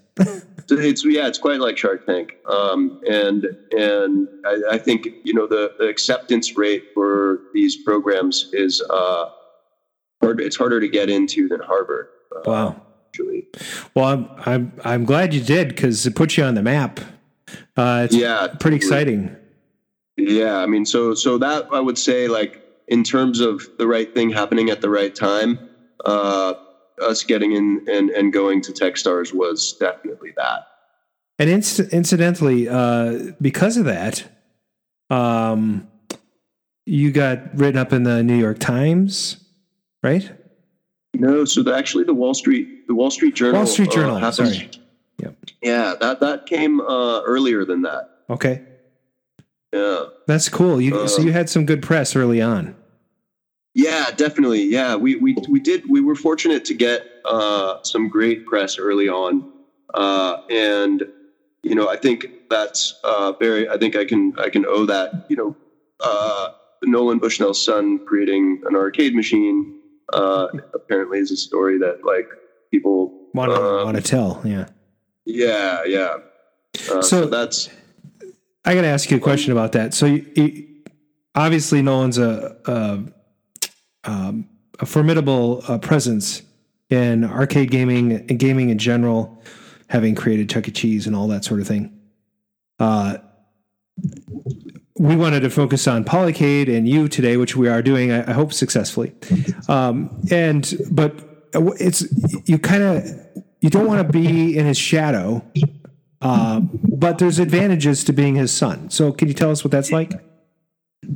it's yeah, it's quite like Shark Tank, um, and and I, I think you know the, the acceptance rate for these programs is uh, hard, it's harder to get into than Harvard. Uh, wow. Actually. Well, I'm I'm I'm glad you did because it puts you on the map. Uh, it's yeah, pretty exciting. Yeah, I mean, so so that I would say, like in terms of the right thing happening at the right time, uh, us getting in and, and going to TechStars was definitely that. And inc- incidentally, uh, because of that, um, you got written up in the New York Times, right? No, so the, actually, the Wall Street, the Wall Street Journal, Wall Street Journal, uh, happens- sorry. Yep. Yeah, that that came uh, earlier than that. Okay. Yeah, that's cool. You, uh, so you had some good press early on. Yeah, definitely. Yeah, we we we did. We were fortunate to get uh, some great press early on, uh, and you know, I think that's uh, very. I think I can I can owe that. You know, uh, Nolan Bushnell's son creating an arcade machine uh, apparently is a story that like people want to uh, want to tell. Yeah. Yeah, yeah. Uh, so, so that's. I got to ask you a question about that. So you, you, obviously, Nolan's a a, um, a formidable uh, presence in arcade gaming and gaming in general, having created Chuck E. Cheese and all that sort of thing. Uh, we wanted to focus on Polycade and you today, which we are doing. I, I hope successfully. Um, and but it's you kind of. You don't want to be in his shadow, uh, but there's advantages to being his son. So can you tell us what that's like?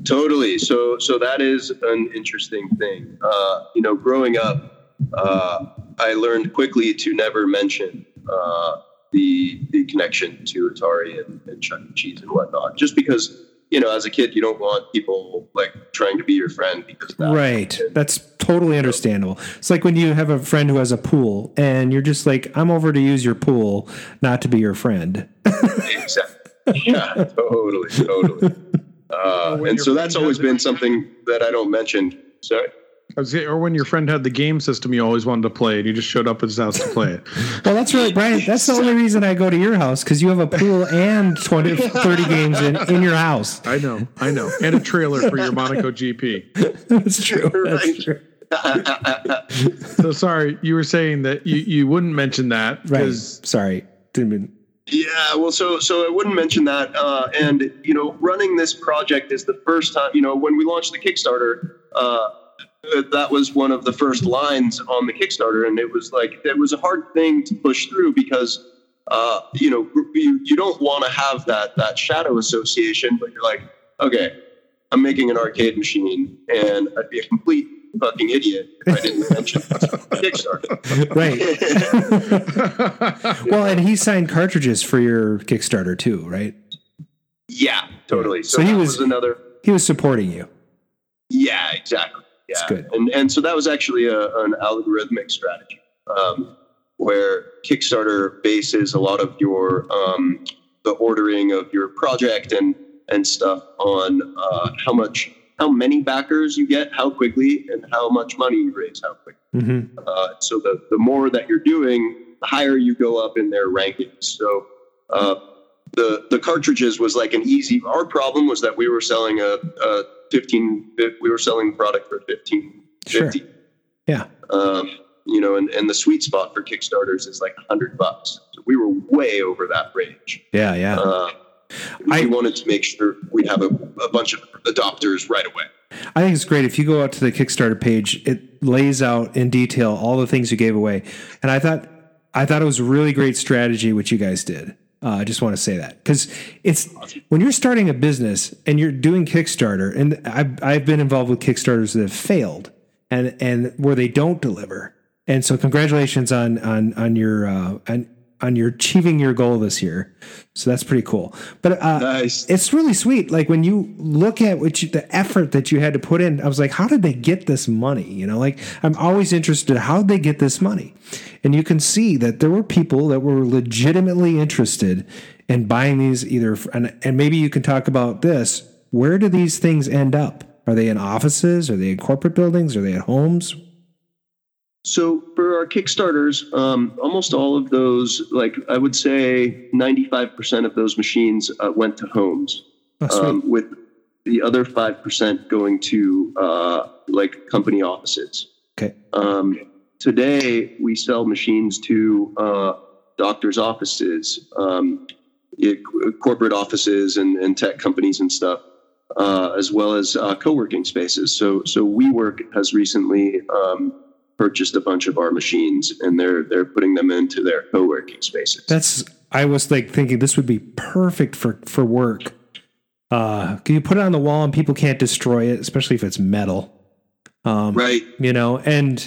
Totally. So so that is an interesting thing. Uh, you know, growing up, uh, I learned quickly to never mention uh, the the connection to Atari and, and Chuck E. Cheese and whatnot, just because, you know, as a kid, you don't want people like trying to be your friend because of that. Right. And, that's totally understandable. It's like when you have a friend who has a pool and you're just like, I'm over to use your pool, not to be your friend. Exactly. Yeah, totally. Totally. Uh, and so that's always been something that I don't mention. Sorry. I was, or when your friend had the game system you always wanted to play and you just showed up at his house to play it. Well, that's really, Brian, that's the only reason I go to your house, because you have a pool and twenty, thirty games in, in your house. I know, I know. And a trailer for your Monaco G P. That's true. That's right. True. So, sorry, you were saying that you, you wouldn't mention that. Right. Sorry. Didn't mean... Yeah, well, so so I wouldn't mention that. Uh, and, you know, running this project is the first time, you know, when we launched the Kickstarter, uh, that was one of the first lines on the Kickstarter. And it was like, it was a hard thing to push through because, uh, you know, you, you don't want to have that, that shadow association, but you're like, okay, I'm making an arcade machine and I'd be a complete fucking idiot if I didn't mention Kickstarter. Right. Well, and he signed cartridges for your Kickstarter too, right? Yeah, totally. So, so he was, was another. He was supporting you. Yeah, exactly. Yeah, that's good. And and so that was actually a, an algorithmic strategy um, where Kickstarter bases a lot of your um, the ordering of your project and and stuff on uh, how much. How many backers you get, how quickly, and how much money you raise, how quickly. Mm-hmm. Uh, so the, the more that you're doing, the higher you go up in their rankings. So uh, the the cartridges was like an easy. Our problem was that we were selling a, a fifteen. We were selling product for fifteen fifty. Sure. Yeah. Um, you know, and, and the sweet spot for Kickstarters is like a hundred bucks. So we were way over that range. Yeah. Yeah. Uh, I we wanted to make sure we have a, a bunch of adopters right away. I think it's great. If you go out to the Kickstarter page, it lays out in detail all the things you gave away. And I thought, I thought it was a really great strategy, what you guys did. Uh, I just want to say that because it's when you're starting a business and you're doing Kickstarter, and I've, I've been involved with Kickstarters that have failed and, and where they don't deliver. And so congratulations on, on, on your, uh, on, on your achieving your goal this year. So that's pretty cool. But uh, nice. It's really sweet. Like when you look at what you, the effort that you had to put in, I was like, how did they get this money? You know, like I'm always interested, how did they get this money? And you can see that there were people that were legitimately interested in buying these either. And, and maybe you can talk about this. Where do these things end up? Are they in offices? Are they in corporate buildings? Are they at homes? So for our Kickstarters, um, almost all of those, like I would say ninety-five percent of those machines uh, went to homes, oh, um, with the other five percent going to uh, like company offices. Okay. Um, today we sell machines to uh, doctors' offices, um, it, corporate offices and, and tech companies and stuff. Uh, as well as uh, co-working spaces. So, so WeWork has recently, um, purchased a bunch of our machines and they're they're putting them into their co-working spaces. That's I was like thinking this would be perfect for for work. Uh can you put it on the wall and people can't destroy it, especially if it's metal. Um right. You know, and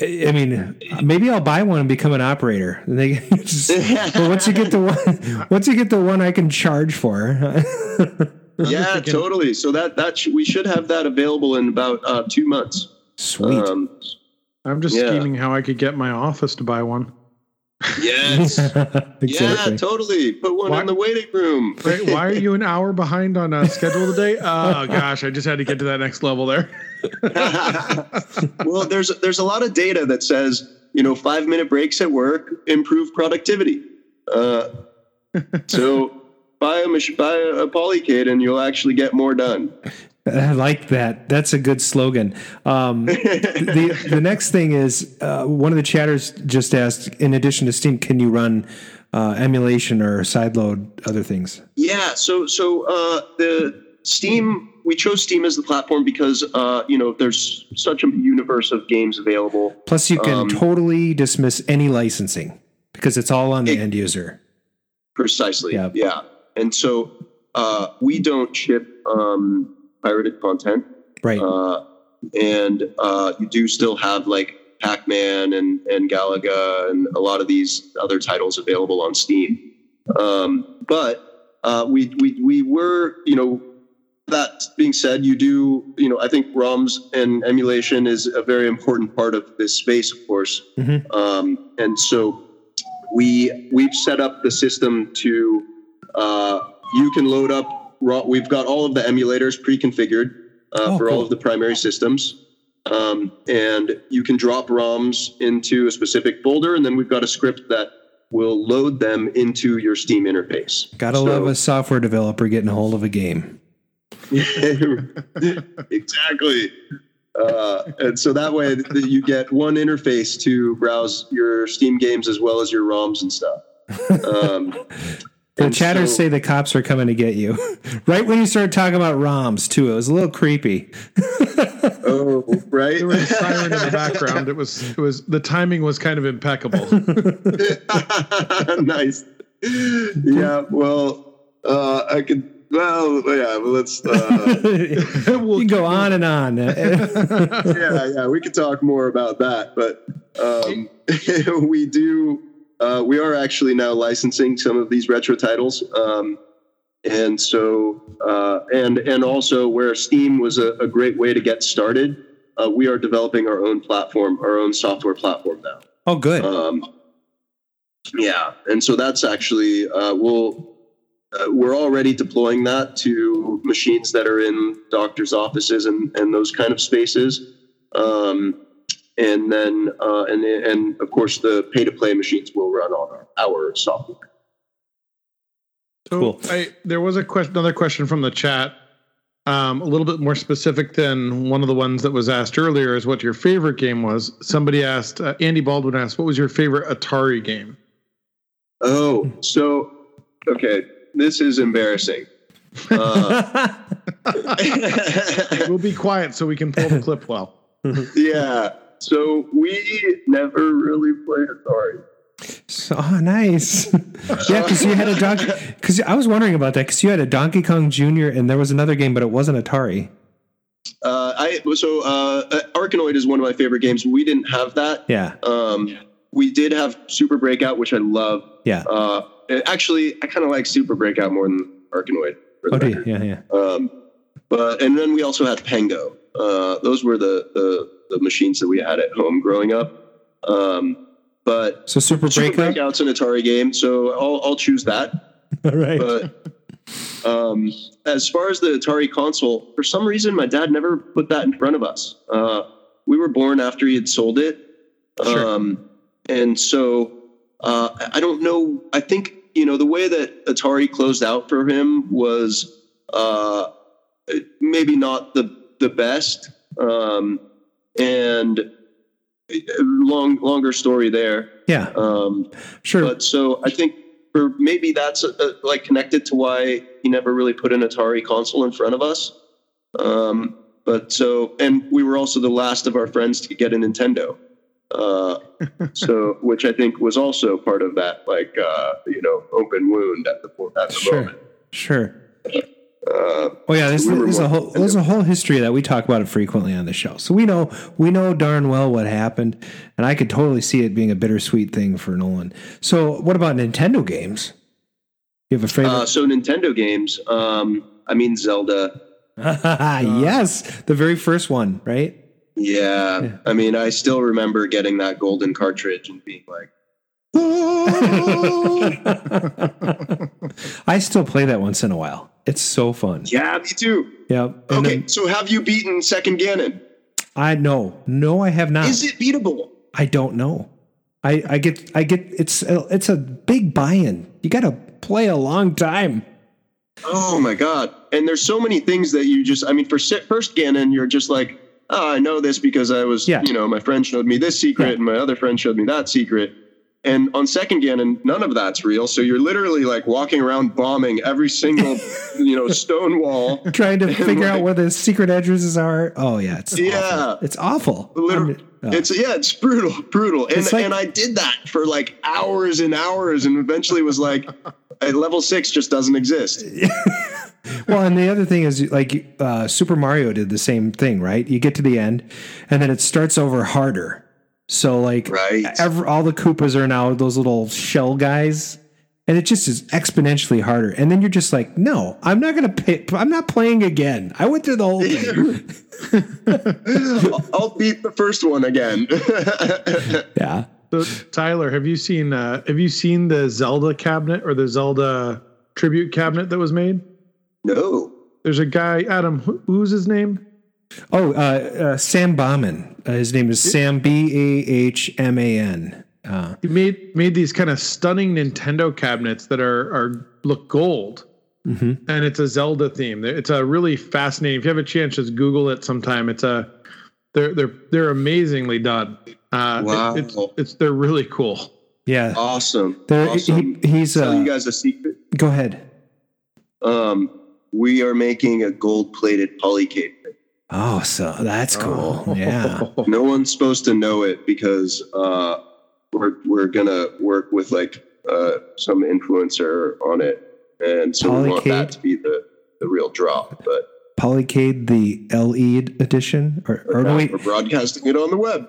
I mean maybe I'll buy one and become an operator. And they just, well, once you get the one once you get the one I can charge for. Yeah, totally. So that that sh- we should have that available in about uh two months. Sweet. Um, I'm just yeah. scheming how I could get my office to buy one. Yes. Exactly. Yeah, totally. Put one why, in the waiting room. Right, why are you an hour behind on a schedule today? Oh, gosh, I just had to get to that next level there. Well, there's there's a lot of data that says, you know, five-minute breaks at work improve productivity. Uh, so buy a, buy a Polycade and you'll actually get more done. I like that. That's a good slogan. Um, the the next thing is uh, one of the chatters just asked, in addition to Steam, can you run uh, emulation or sideload other things? Yeah. So so uh, the Steam, we chose Steam as the platform because uh, you know there's such a universe of games available. Plus, you can um, totally dismiss any licensing because it's all on the it, end user. Precisely. Yeah. yeah. And so uh, we don't ship. Um, pirated content. Right. Uh, and uh, you do still have like Pac-Man and, and Galaga and a lot of these other titles available on Steam. Um, but uh, we, we, we were, you know, that being said, you do, you know, I think ROMs and emulation is a very important part of this space, of course. Mm-hmm. Um, and so we, we've set up the system to, uh, you can load up we've got all of the emulators pre-configured uh, oh, for cool. all of the primary systems. Um, and you can drop ROMs into a specific folder, and then we've got a script that will load them into your Steam interface. Gotta so, love a software developer getting a hold of a game. Exactly. Uh, and so that way you get one interface to browse your Steam games as well as your ROMs and stuff. Um, the chatters so, say the cops are coming to get you. Right when you started talking about ROMs, too, it was a little creepy. Oh, right. There was a siren in the background. It was. It was. The timing was kind of impeccable. Nice. Yeah. Well, uh, I could. Well, yeah. Let's. Uh, we'll you can go on and on. yeah, yeah. We could talk more about that, but um, we do. Uh, we are actually now licensing some of these retro titles, um, and so uh, and and also where Steam was a, a great way to get started, uh, we are developing our own platform, our own software platform now. Oh, good. Um, yeah, and so that's actually uh, we'll uh, we're already deploying that to machines that are in doctors' offices and and those kind of spaces. Um, And then, uh, and and of course, the pay-to-play machines will run on our, our software. So cool. I, there was a question, another question from the chat, um, a little bit more specific than one of the ones that was asked earlier. Is what your favorite game was? Somebody asked. Uh, Andy Baldwin asked, "What was your favorite Atari game?" Oh, so okay, this is embarrassing. Uh, we'll be quiet so we can pull the clip well. Yeah. So we never really played Atari. So, oh, nice. Yeah, because you had a Donkey... Because I was wondering about that, because you had a Donkey Kong Junior and there was another game, but it wasn't Atari. Uh, I So uh, Arkanoid is one of my favorite games. We didn't have that. Yeah. Um, yeah. We did have Super Breakout, which I love. Yeah. Uh, actually, I kind of like Super Breakout more than Arkanoid. Oh, do you? Yeah, yeah. Um, but, and then we also had Pango. Uh, those were the... the the machines that we had at home growing up. Um, but so Super, Super Breakout? Breakout's an Atari game, so I'll, I'll choose that. All right. But um, as far as the Atari console, for some reason, my dad never put that in front of us. Uh, we were born after he had sold it. Um, sure. And so uh, I don't know. I think, you know, the way that Atari closed out for him was uh, maybe not the, the best. Um, And long, longer story there. Yeah, um, sure. But so I think for maybe that's a, a, like connected to why he never really put an Atari console in front of us. Um, but so, and we were also the last of our friends to get a Nintendo. Uh, so, which I think was also part of that, like uh, you know, open wound at the at the sure. moment. Sure. Uh, Uh, oh yeah, there's, we there's a whole there's a whole history that we talk about it frequently on the show. So we know we know darn well what happened, and I could totally see it being a bittersweet thing for Nolan. So what about Nintendo games? You have a favorite? Uh, so Nintendo games. Um, I mean Zelda. uh, yes, the very first one, right? Yeah, yeah. I mean, I still remember getting that golden cartridge and being like. I still play that once in a while. It's so fun. Yeah, me too. Yeah. Okay, then, so have you beaten Second Ganon? I no, no, I have not. Is it beatable? I don't know. I, I get, I get. It's a, it's a big buy-in. You got to play a long time. Oh my god! And there's so many things that you just. I mean, for First Ganon, you're just like, oh, I know this because I was, yeah. you know, my friend showed me this secret, yeah. and my other friend showed me that secret. And on Second Ganon, none of that's real. So you're literally like walking around bombing every single, you know, stone wall, trying to figure like, out where the secret entrances are. Oh yeah, it's yeah, awful. It's awful. Literally, oh. It's yeah, it's brutal, brutal. And like, and I did that for like hours and hours, and eventually was like, level six just doesn't exist. Well, and the other thing is like uh, Super Mario did the same thing, right? You get to the end, and then it starts over harder. So like right. every, all the Koopas are now those little shell guys, and it just is exponentially harder. And then you're just like, no, I'm not going to pay. I'm not playing again. I went through the whole thing. I'll, I'll beat the first one again. Yeah. So, Tyler, have you seen, uh, have you seen the Zelda cabinet or the Zelda tribute cabinet that was made? No. There's a guy, Adam, who, who's his name? Oh, uh, uh, Sam Bahman. Uh, his name is Sam B A H M A N. Uh, he made made these kind of stunning Nintendo cabinets that are are look gold, mm-hmm. and it's a Zelda theme. It's a really fascinating. If you have a chance, just Google it sometime. It's a they're they're they're amazingly done. Uh, wow, it, it's, it's they're really cool. Yeah. Awesome. There, awesome. He, he's, I'll tell uh, you guys a secret. Go ahead. Um, we are making a gold-plated Polycade. Oh, so that's cool. Oh. Yeah. No one's supposed to know it because uh, we're we're gonna work with like uh, some influencer on it, and so Polycade. We want that to be the, the real drop. But Polycade, the L E D edition, or, or no, we... we're broadcasting it on the web.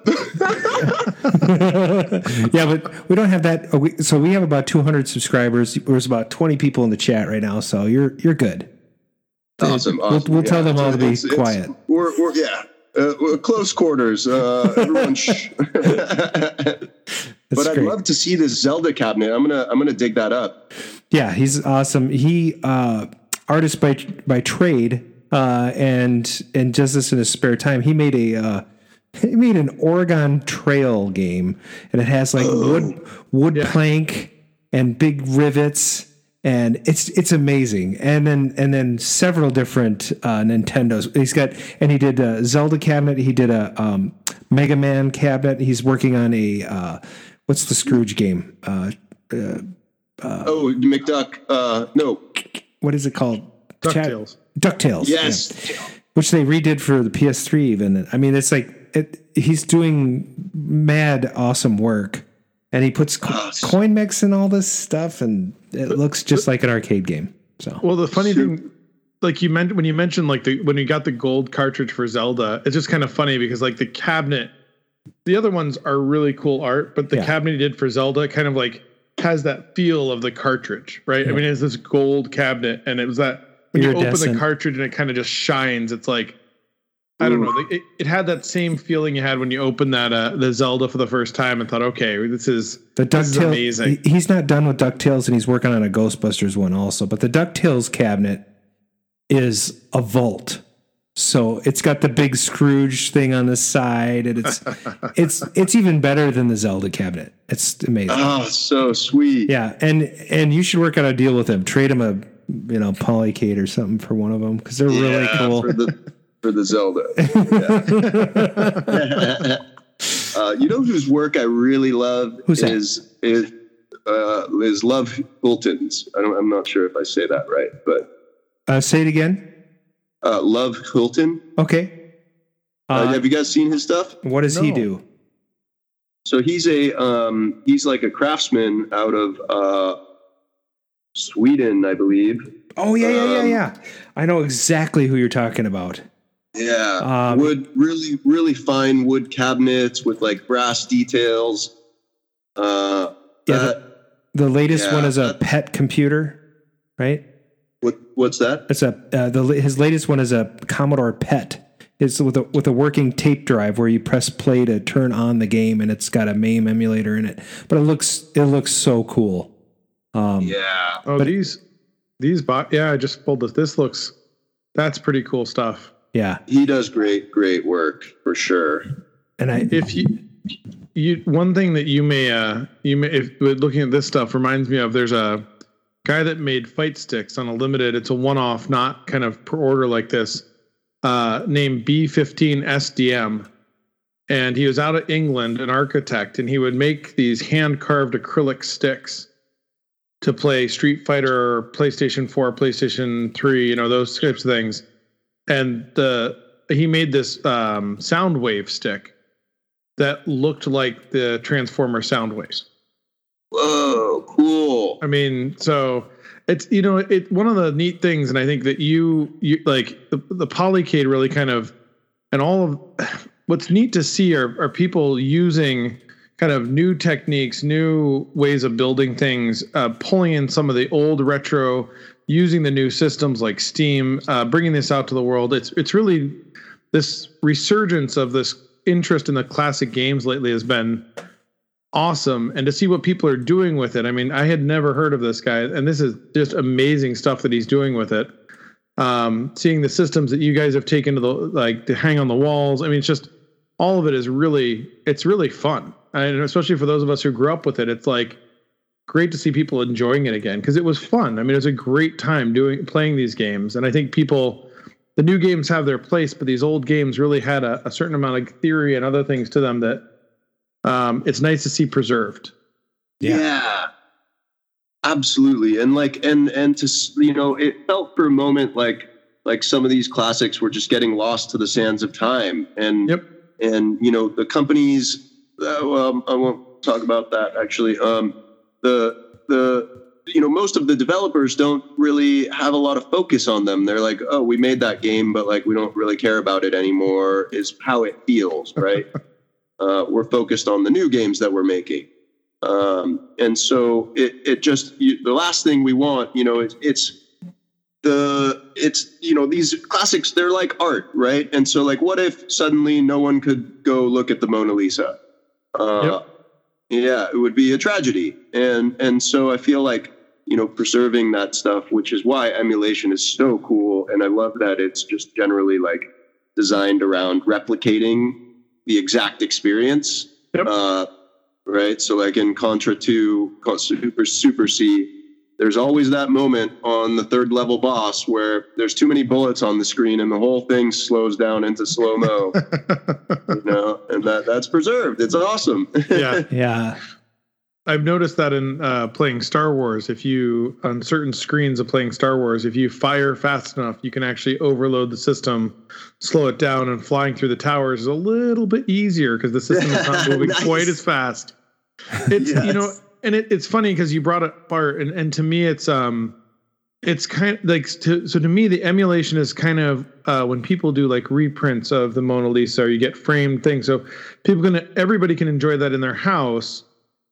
Yeah, but we don't have that. So we have about two hundred subscribers. There's about twenty people in the chat right now. So you're you're good. Awesome. awesome. We'll, we'll yeah. tell them all to be it's, it's, quiet. We're, we're yeah, uh, we're close quarters. Uh, everyone, shh. But great. I'd love to see this Zelda cabinet. I'm gonna I'm gonna dig that up. Yeah, he's awesome. He uh, artist by by trade, uh, and and just this in his spare time, he made a uh, he made an Oregon Trail game, and it has like oh. wood wood yeah. plank and big rivets. And it's it's amazing, and then and then several different uh, Nintendos. He's got and he did a Zelda cabinet. He did a um, Mega Man cabinet. He's working on a uh, what's the Scrooge game? Uh, uh, uh, oh, McDuck. Uh, no, what is it called? DuckTales. DuckTales. Yes, yeah. Which they redid for the P S three. Even I mean, it's like it, he's doing mad awesome work. And he puts co- coin mix and all this stuff, and it looks just like an arcade game. So, well, the funny Shoot. thing, like you meant when you mentioned, like the when you got the gold cartridge for Zelda, it's just kind of funny because like the cabinet, the other ones are really cool art, but the yeah. cabinet he did for Zelda kind of like has that feel of the cartridge, right? Yeah. I mean, it's this gold cabinet, and it was that when you open the cartridge and it kind of just shines. It's like I don't know. It, it had that same feeling you had when you opened that uh, the Zelda for the first time and thought, okay, this is, the this is amazing. He's not done with DuckTales, and he's working on a Ghostbusters one also. But the DuckTales cabinet is a vault. So it's got the big Scrooge thing on the side, and it's it's it's even better than the Zelda cabinet. It's amazing. Oh, so sweet. Yeah, and and you should work out a deal with him. Trade him a you know Polycade or something for one of them because they're yeah, really cool. For the- For the Zelda. Yeah. uh, you know whose work I really love Who's is is, uh, is Love Hulton's. I don't, I'm not sure if I say that right, but uh, say it again. Uh, Love Hulton. Okay. Uh, uh, have you guys seen his stuff? What does no. he do? So he's a um, he's like a craftsman out of uh, Sweden, I believe. Oh yeah, yeah, yeah, yeah. Um, I know exactly who you're talking about. Yeah, um, wood, really, really fine wood cabinets with like brass details. Uh, yeah, that, the, the latest yeah, one is a that, pet computer, right? What What's that? It's a uh, the his latest one is a Commodore P E T. It's with a with a working tape drive where you press play to turn on the game, and it's got a MAME emulator in it. But it looks it looks so cool. Um, yeah. Oh, but these these bo- yeah, I just pulled this. This looks that's pretty cool stuff. Yeah, he does great, great work for sure. And I, if you, you, one thing that you may, uh, you may, if looking at this stuff reminds me of, there's a guy that made fight sticks on a limited. It's a one-off, not kind of per order like this, uh, named B fifteen S D M. And he was out of England, an architect, and he would make these hand-carved acrylic sticks to play Street Fighter, PlayStation four, PlayStation three, you know, those types of things. And the he made this um, sound wave stick that looked like the Transformer sound waves. Whoa, cool! I mean, so it's you know it one of the neat things, and I think that you you like the, the Polycade really kind of and all of what's neat to see are are people using kind of new techniques, new ways of building things, uh, pulling in some of the old retro. Using the new systems like Steam, uh, bringing this out to the world. It's it's really this resurgence of this interest in the classic games lately has been awesome. And to see what people are doing with it. I mean, I had never heard of this guy, and this is just amazing stuff that he's doing with it. Um, seeing the systems that you guys have taken to the, like to hang on the walls. I mean, it's just, all of it is really, it's really fun. And especially for those of us who grew up with it, it's like, great to see people enjoying it again because it was fun. I mean, it was a great time doing playing these games. And I think people, the new games have their place, but these old games really had a, a certain amount of theory and other things to them that um, it's nice to see preserved. Yeah. yeah. Absolutely. And like, and, and to, you know, it felt for a moment like, like some of these classics were just getting lost to the sands of time. And, yep. and, you know, the companies, uh, well, I won't talk about that actually. Um, the, the, you know, most of the developers don't really have a lot of focus on them. They're like, oh, we made that game, but like, we don't really care about it anymore is how it feels. Right. uh, we're focused on the new games that we're making. Um, and so it, it just, you, the last thing we want, you know, it, it's the, it's, you know, these classics, they're like art, right? And so like, what if suddenly no one could go look at the Mona Lisa? Uh, yep. Yeah, it would be a tragedy. And, and so I feel like, you know, preserving that stuff, which is why emulation is so cool. And I love that it's just generally like designed around replicating the exact experience. Yep. Uh, Right. So like in Contra two, Super, Super C, there's always that moment on the third level boss where there's too many bullets on the screen and the whole thing slows down into slow-mo, you know, and that that's preserved. It's awesome. Yeah. Yeah. I've noticed that in uh, playing Star Wars, if you on certain screens of playing Star Wars, if you fire fast enough, you can actually overload the system, slow it down, and flying through the towers is a little bit easier because the system is not moving nice. quite as fast. It's, yes. you know, and it, it's funny because you brought up art, and, and to me, it's, um, it's kind of like, to, so to me, the emulation is kind of, uh, when people do like reprints of the Mona Lisa or you get framed things. So people can, everybody can enjoy that in their house.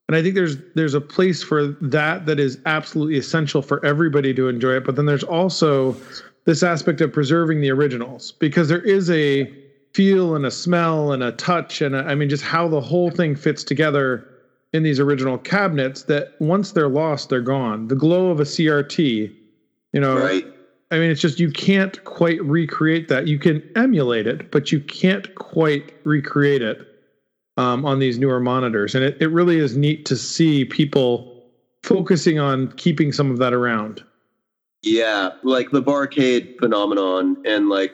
And I think there's, there's a place for that, that is absolutely essential for everybody to enjoy it. But then there's also this aspect of preserving the originals, because there is a feel and a smell and a touch. And a, I mean, just how the whole thing fits together in these original cabinets, that once they're lost, they're gone. The glow of a C R T, you know, right. I mean, it's just, you can't quite recreate that. You can emulate it, but you can't quite recreate it um, on these newer monitors. And it, it really is neat to see people focusing on keeping some of that around. Yeah. Like the barcade phenomenon and like,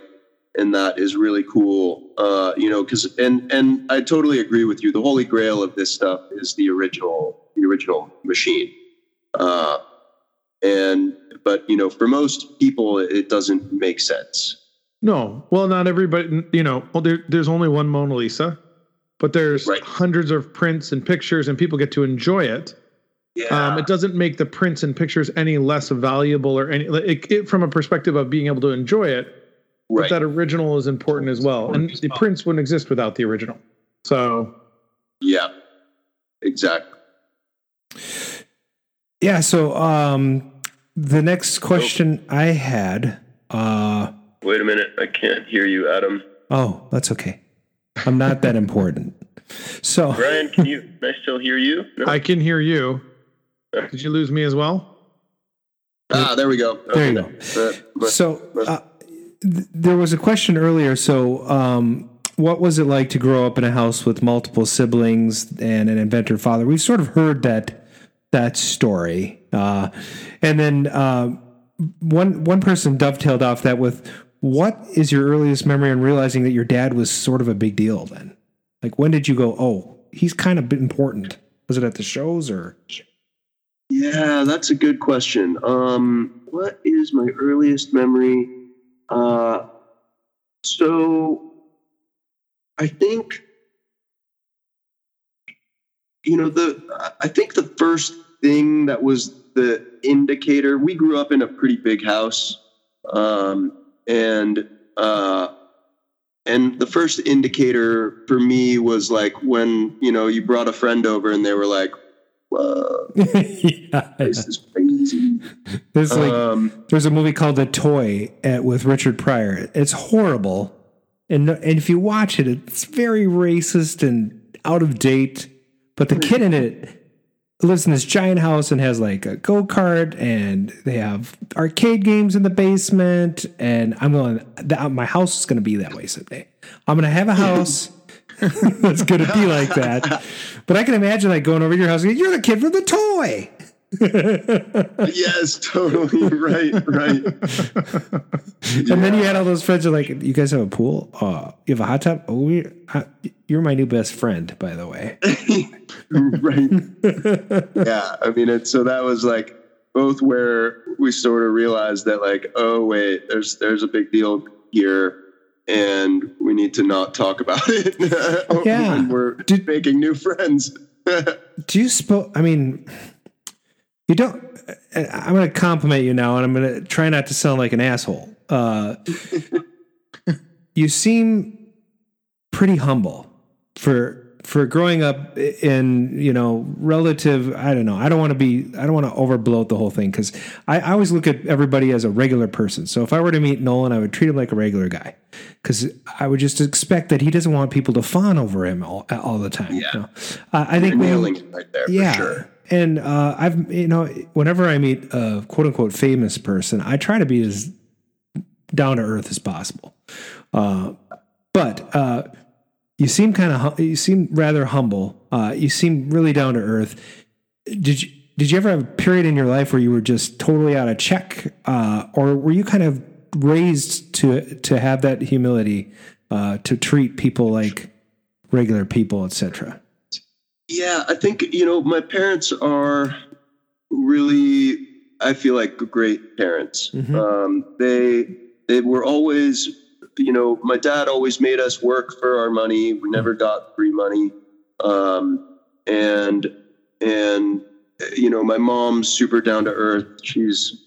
and that is really cool, uh, you know, because and and I totally agree with you. The holy grail of this stuff is the original, the original machine. Uh, and but, you know, for most people, it doesn't make sense. No, well, not everybody. You know, well, there, there's only one Mona Lisa, but there's right. hundreds of prints and pictures, and people get to enjoy it. Yeah. Um, it doesn't make the prints and pictures any less valuable or any. It, it, from a perspective of being able to enjoy it. But right. that original is important as well. Important and the well. prints wouldn't exist without the original. So. Yeah, exactly. Yeah. So um, the next question oh. I had. Uh, Wait a minute. I can't hear you, Adam. Oh, that's okay. I'm not that important. So Brian, can you, can I still hear you? No? I can hear you. Did you lose me as well? Ah, there we go. There okay. you go. So, uh, there was a question earlier. So, um, what was it like to grow up in a house with multiple siblings and an inventive father? We've sort of heard that, that story. Uh, and then, uh, one, one person dovetailed off that with, what is your earliest memory and realizing that your dad was sort of a big deal then? Like, when did you go, oh, he's kind of important? Was it at the shows or? Yeah, that's a good question. Um, what is my earliest memory? Uh, so I think, you know, the, I think the first thing that was the indicator, we grew up in a pretty big house. Um, and, uh, and the first indicator for me was like when, you know, you brought a friend over and they were like, whoa, yeah. This is crazy. There's like um, there's a movie called The Toy at, with Richard Pryor. It's horrible, and and if you watch it, it's very racist and out of date. But the kid in it lives in this giant house and has like a go-kart, and they have arcade games in the basement. And I'm going, my house is going to be that way someday. I'm going to have a house. It's going to be like that. But I can imagine like going over to your house and you're the kid from The Toy. Yes, totally. Right, right. And yeah. Then you had all those friends who are like, you guys have a pool? Uh, you have a hot tub? Oh, we, uh, you're my new best friend, by the way. Right. Yeah. I mean, it, so that was like both where we sort of realized that like, oh wait, there's, there's a big deal here and we need to not talk about it. Yeah. And we're Did, making new friends. Do you suppose, I mean, you don't, I'm going to compliment you now and I'm going to try not to sound like an asshole. Uh, you seem pretty humble for, for growing up in, you know, relative, I don't know. I don't want to be, I don't want to overbloat the whole thing. Cause I, I always look at everybody as a regular person. So if I were to meet Nolan, I would treat him like a regular guy. Cause I would just expect that he doesn't want people to fawn over him all, all the time. Yeah. You know? uh, I think we're right there. Yeah. For sure. And, uh, I've, you know, whenever I meet a quote unquote famous person, I try to be as down to earth as possible. Uh, but, uh, You seem kind of you seem rather humble. Uh, you seem really down to earth. Did you did you ever have a period in your life where you were just totally out of check, uh, or were you kind of raised to to have that humility uh, to treat people like regular people, et cetera? Yeah, I think you know my parents are really, I feel like, great parents. Mm-hmm. Um, they they were always. You know, my dad always made us work for our money. We never got free money. Um, and, and, you know, my mom's super down to earth. She's,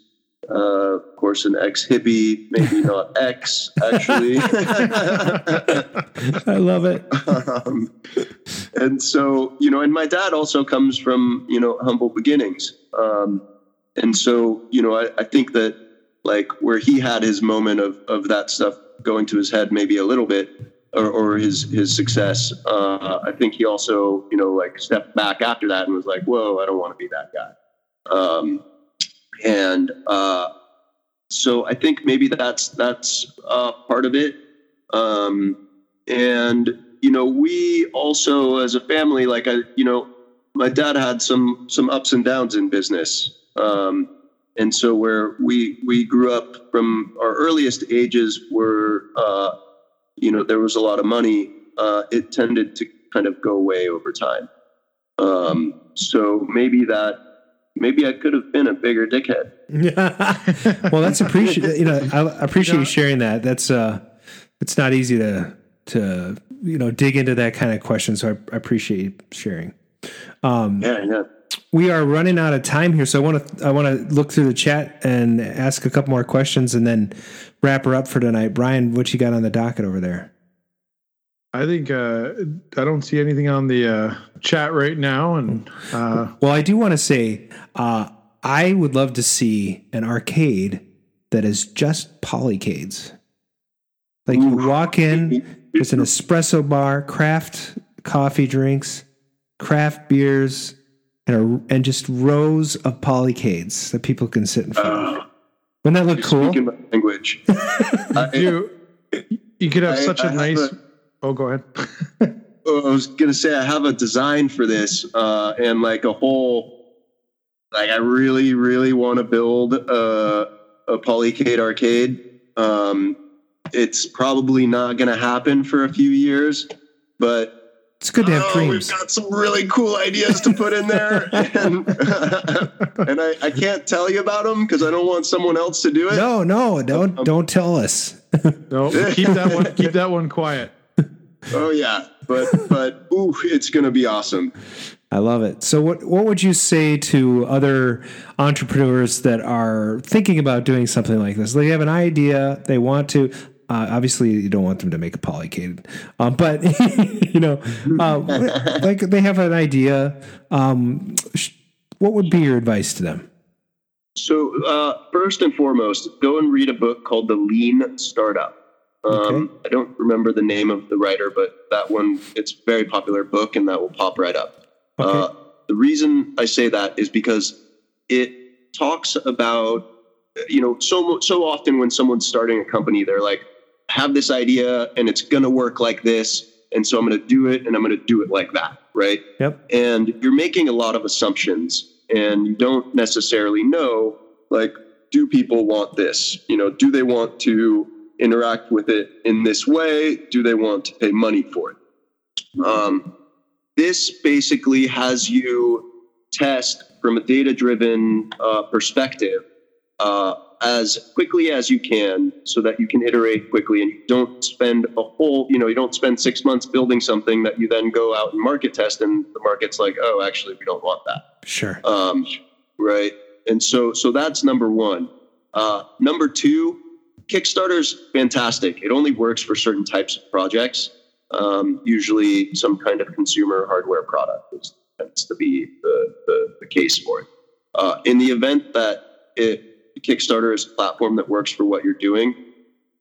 uh, of course, an ex hippie, maybe not ex actually. I love it. Um, and so, you know, and my dad also comes from, you know, humble beginnings. Um, and so, you know, I, I think that like where he had his moment of, of that stuff, going to his head maybe a little bit or, or his, his success. Uh, I think he also, you know, like stepped back after that and was like, whoa, I don't want to be that guy. Um, and, uh, so I think maybe that's, that's, uh, part of it. Um, and, you know, we also as a family, like I, you know, my dad had some, some ups and downs in business. Um, And so where we, we grew up from our earliest ages were, uh, you know, there was a lot of money. Uh, it tended to kind of go away over time. Um, so maybe that, maybe I could have been a bigger dickhead. Yeah. Well, that's appreciate, you know, I appreciate you sharing that. That's, uh, it's not easy to, to, you know, dig into that kind of question. So I, I appreciate you sharing. Um, yeah, yeah. We are running out of time here, so I want to I want to look through the chat and ask a couple more questions, and then wrap her up for tonight. Brian, what you got on the docket over there? I think uh, I don't see anything on the uh, chat right now, and uh, well, I do want to say uh, I would love to see an arcade that is just Polycades. Like you walk in, there's an espresso bar, craft coffee drinks, craft beers. And, a, and just rows of Polycades that people can sit in front of. Uh, Wouldn't that look cool? Speaking my language. I, you, you could have I, such I a have nice... A, oh, go ahead. I was going to say, I have a design for this uh, and like a whole... Like, I really, really want to build a, a Polycade arcade. Um, it's probably not going to happen for a few years, but... It's good to have oh, dreams. We've got some really cool ideas to put in there, and, uh, and I, I can't tell you about them because I don't want someone else to do it. No, no, don't um, don't tell us. No, keep that one. Keep that one quiet. Oh yeah, but but ooh, it's gonna be awesome. I love it. So what what would you say to other entrepreneurs that are thinking about doing something like this? They have an idea. They want to. Uh, obviously, you don't want them to make a Polycade, um, but you know, uh, like they have an idea. Um, sh- what would be your advice to them? So, uh, first and foremost, go and read a book called The Lean Startup. Um, okay. I don't remember the name of the writer, but that one, it's a very popular book and that will pop right up. Okay. Uh, the reason I say that is because it talks about, you know, so, so often when someone's starting a company, they're like, have this idea and it's going to work like this. And so I'm going to do it and I'm going to do it like that. Right. Yep. And you're making a lot of assumptions and you don't necessarily know, like, do people want this? You know, do they want to interact with it in this way? Do they want to pay money for it? Um, this basically has you test from a data-driven uh, perspective uh, as quickly as you can so that you can iterate quickly and you don't spend a whole, you know, you don't spend six months building something that you then go out and market test and the market's like, oh, actually, we don't want that. Sure. Um, right. And so, so that's number one. Uh, number two, Kickstarter's fantastic. It only works for certain types of projects. Um, usually some kind of consumer hardware product is, tends to be the, the, the case for it. Uh, in the event that it, Kickstarter is a platform that works for what you're doing,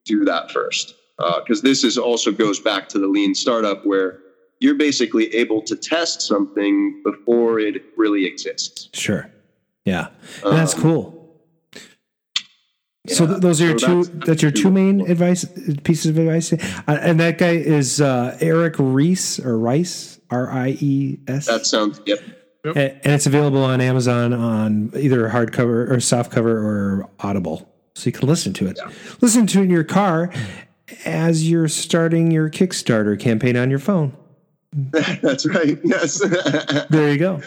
do that first. Uh, because this is also goes back to the lean startup where you're basically able to test something before it really exists. Sure. Yeah. And that's um, cool. Yeah. So th- those are your so two. That's, that's your two main advice pieces of advice, uh, and that guy is uh, Eric Reese or Rice, R I E S. That sounds yep. yep. And, and it's available on Amazon on either hardcover or softcover or Audible, so you can listen to it. Yeah. Listen to it in your car as you're starting your Kickstarter campaign on your phone. That's right. Yes. There you go.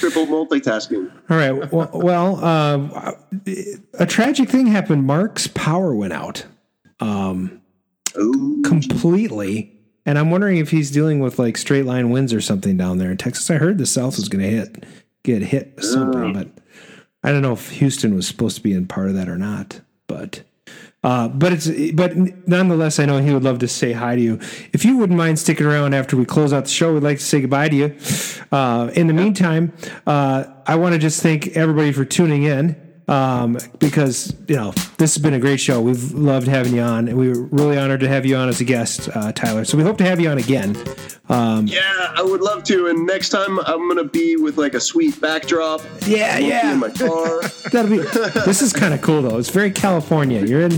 Triple multitasking. All right. Well, well uh, a tragic thing happened. Mark's power went out um, completely. And I'm wondering if he's dealing with like straight line winds or something down there in Texas. I heard the South was going to hit, get hit with something, but I don't know if Houston was supposed to be in part of that or not, but... Uh, but it's but nonetheless, I know he would love to say hi to you. If you wouldn't mind sticking around after we close out the show, we'd like to say goodbye to you. Uh, in the meantime, uh, I want to just thank everybody for tuning in um, because, you know, this has been a great show. We've loved having you on, and we were really honored to have you on as a guest, uh, Tyler. So we hope to have you on again. Um, yeah, I would love to. And next time I'm going to be with like a sweet backdrop. Yeah, yeah. In my car. That'll be, this is kind of cool though. It's very California. You're in.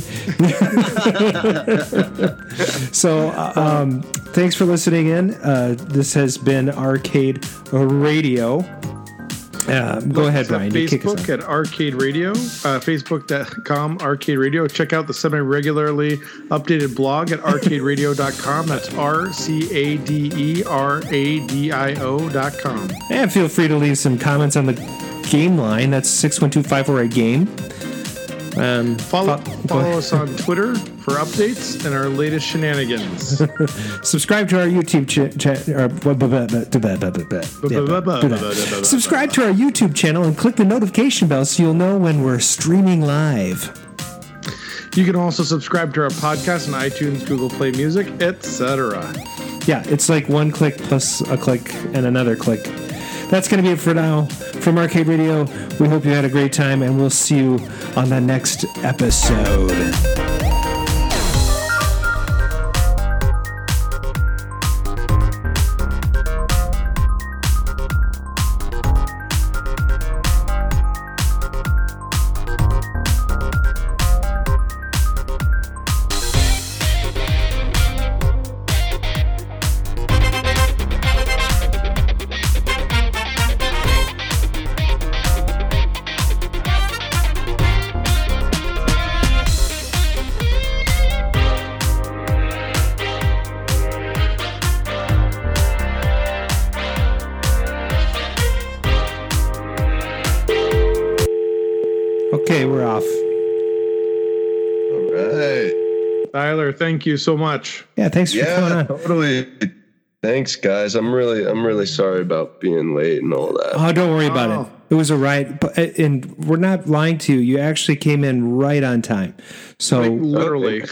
So um, thanks for listening in. Uh, this has been Arcade Radio. Uh, go Look, ahead, Brian. Facebook at Arcade Radio, uh, facebook dot com Arcade Radio. Check out the semi-regularly updated blog at arcade radio dot com. That's R C A D E R A D I O dot com. And feel free to leave some comments on the game line. That's six one two, five four eight, game. Um, follow follow us on Twitter for updates and our latest shenanigans. Subscribe to our YouTube channel. Subscribe to our YouTube channel and click the notification bell so you'll know when we're streaming live. You can also subscribe to our podcast on iTunes, Google Play Music, et cetera. Yeah, it's like one click plus a click and another click. That's going to be it for now. From Arcade Radio, we hope you had a great time, and we'll see you on the next episode. Thank you so much. Yeah, thanks for yeah, coming on. Totally. Thanks, guys. I'm really, I'm really sorry about being late and all that. Oh, don't worry oh. about it. It was a riot, and we're not lying to you. You actually came in right on time. So like literally,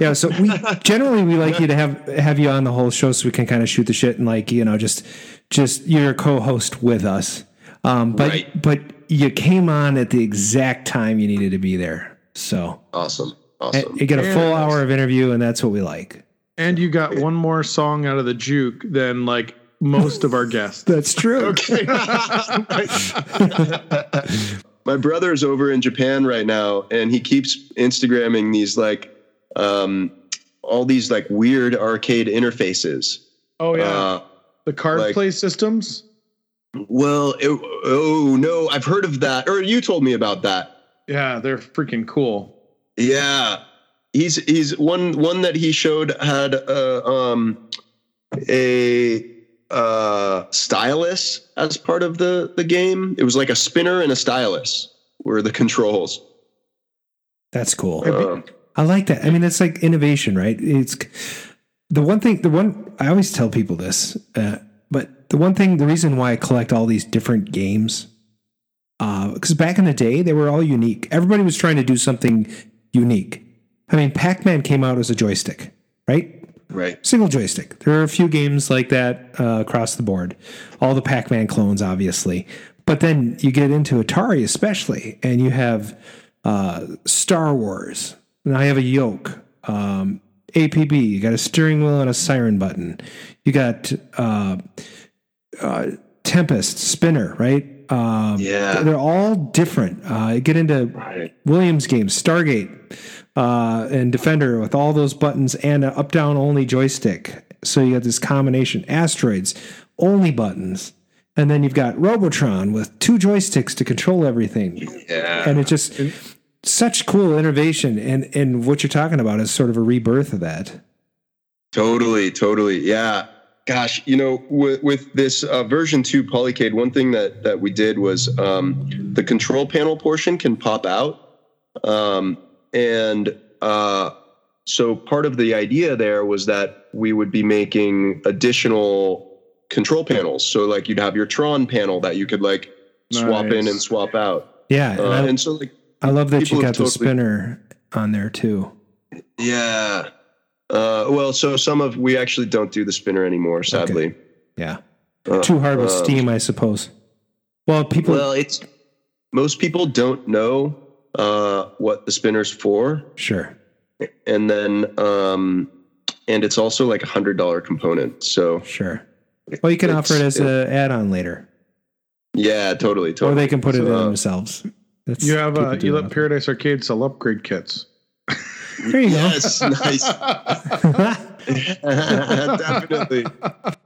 yeah. So we generally we like you to have have you on the whole show so we can kind of shoot the shit and like you know just just you're a co-host with us. Um, but right. but you came on at the exact time you needed to be there. So awesome. Awesome. You get a full hour of interview, and that's what we like. And you got one more song out of the juke than like most of our guests. That's true. Okay. My brother's over in Japan right now, and he keeps Instagramming these like um, all these like weird arcade interfaces. Oh yeah, uh, the card like, play systems. Well, it, oh no, I've heard of that, or you told me about that. Yeah, they're freaking cool. Yeah, he's he's one one that he showed had a um a uh, stylus as part of the, the game. It was like a spinner and a stylus were the controls. That's cool. Uh, I like that. I mean, it's like innovation, right? It's the one thing, the one, I always tell people this, uh, but the one thing, the reason why I collect all these different games, uh, because back in the day, they were all unique. Everybody was trying to do something unique. I mean, Pac-Man came out as a joystick, right? Right. Single joystick. There are a few games like that uh, across the board. All the Pac-Man clones, obviously. But then you get into Atari especially, and you have uh, Star Wars. And I have a yoke. Um, A P B. You got a steering wheel and a siren button. You got uh, uh, Tempest, Spinner, right? Um, yeah. They're all different. Uh, get into right. Williams games, Stargate, uh, and Defender with all those buttons and an up-down only joystick. So you got this combination. Asteroids, only buttons. And then you've got Robotron with two joysticks to control everything. Yeah. And it's just such cool innovation. And, and what you're talking about is sort of a rebirth of that. Totally, totally. Yeah. Gosh, you know, with, with this uh, version two Polycade, one thing that, that we did was um, the control panel portion can pop out. Um, and uh, so part of the idea there was that we would be making additional control panels. So, like, you'd have your Tron panel that you could, like, swap nice. in and swap out. Yeah. And, uh, I, and so, like, I love that you got the totally spinner on there, too. Yeah. Uh, well, so some of, we actually don't do the spinner anymore, sadly. Okay. Yeah. Uh, Too hard with uh, Steam, I suppose. Well, people, well, it's, most people don't know, uh, what the spinner's for. Sure. And then, um, and it's also like a hundred dollar component. So sure. Well, you can offer it as an add-on later. Yeah, totally. Totally. Or they can put so, it in uh, themselves. That's you have, uh, you let Paradise Arcade sell upgrade kits. There you yes, go. Nice. Definitely.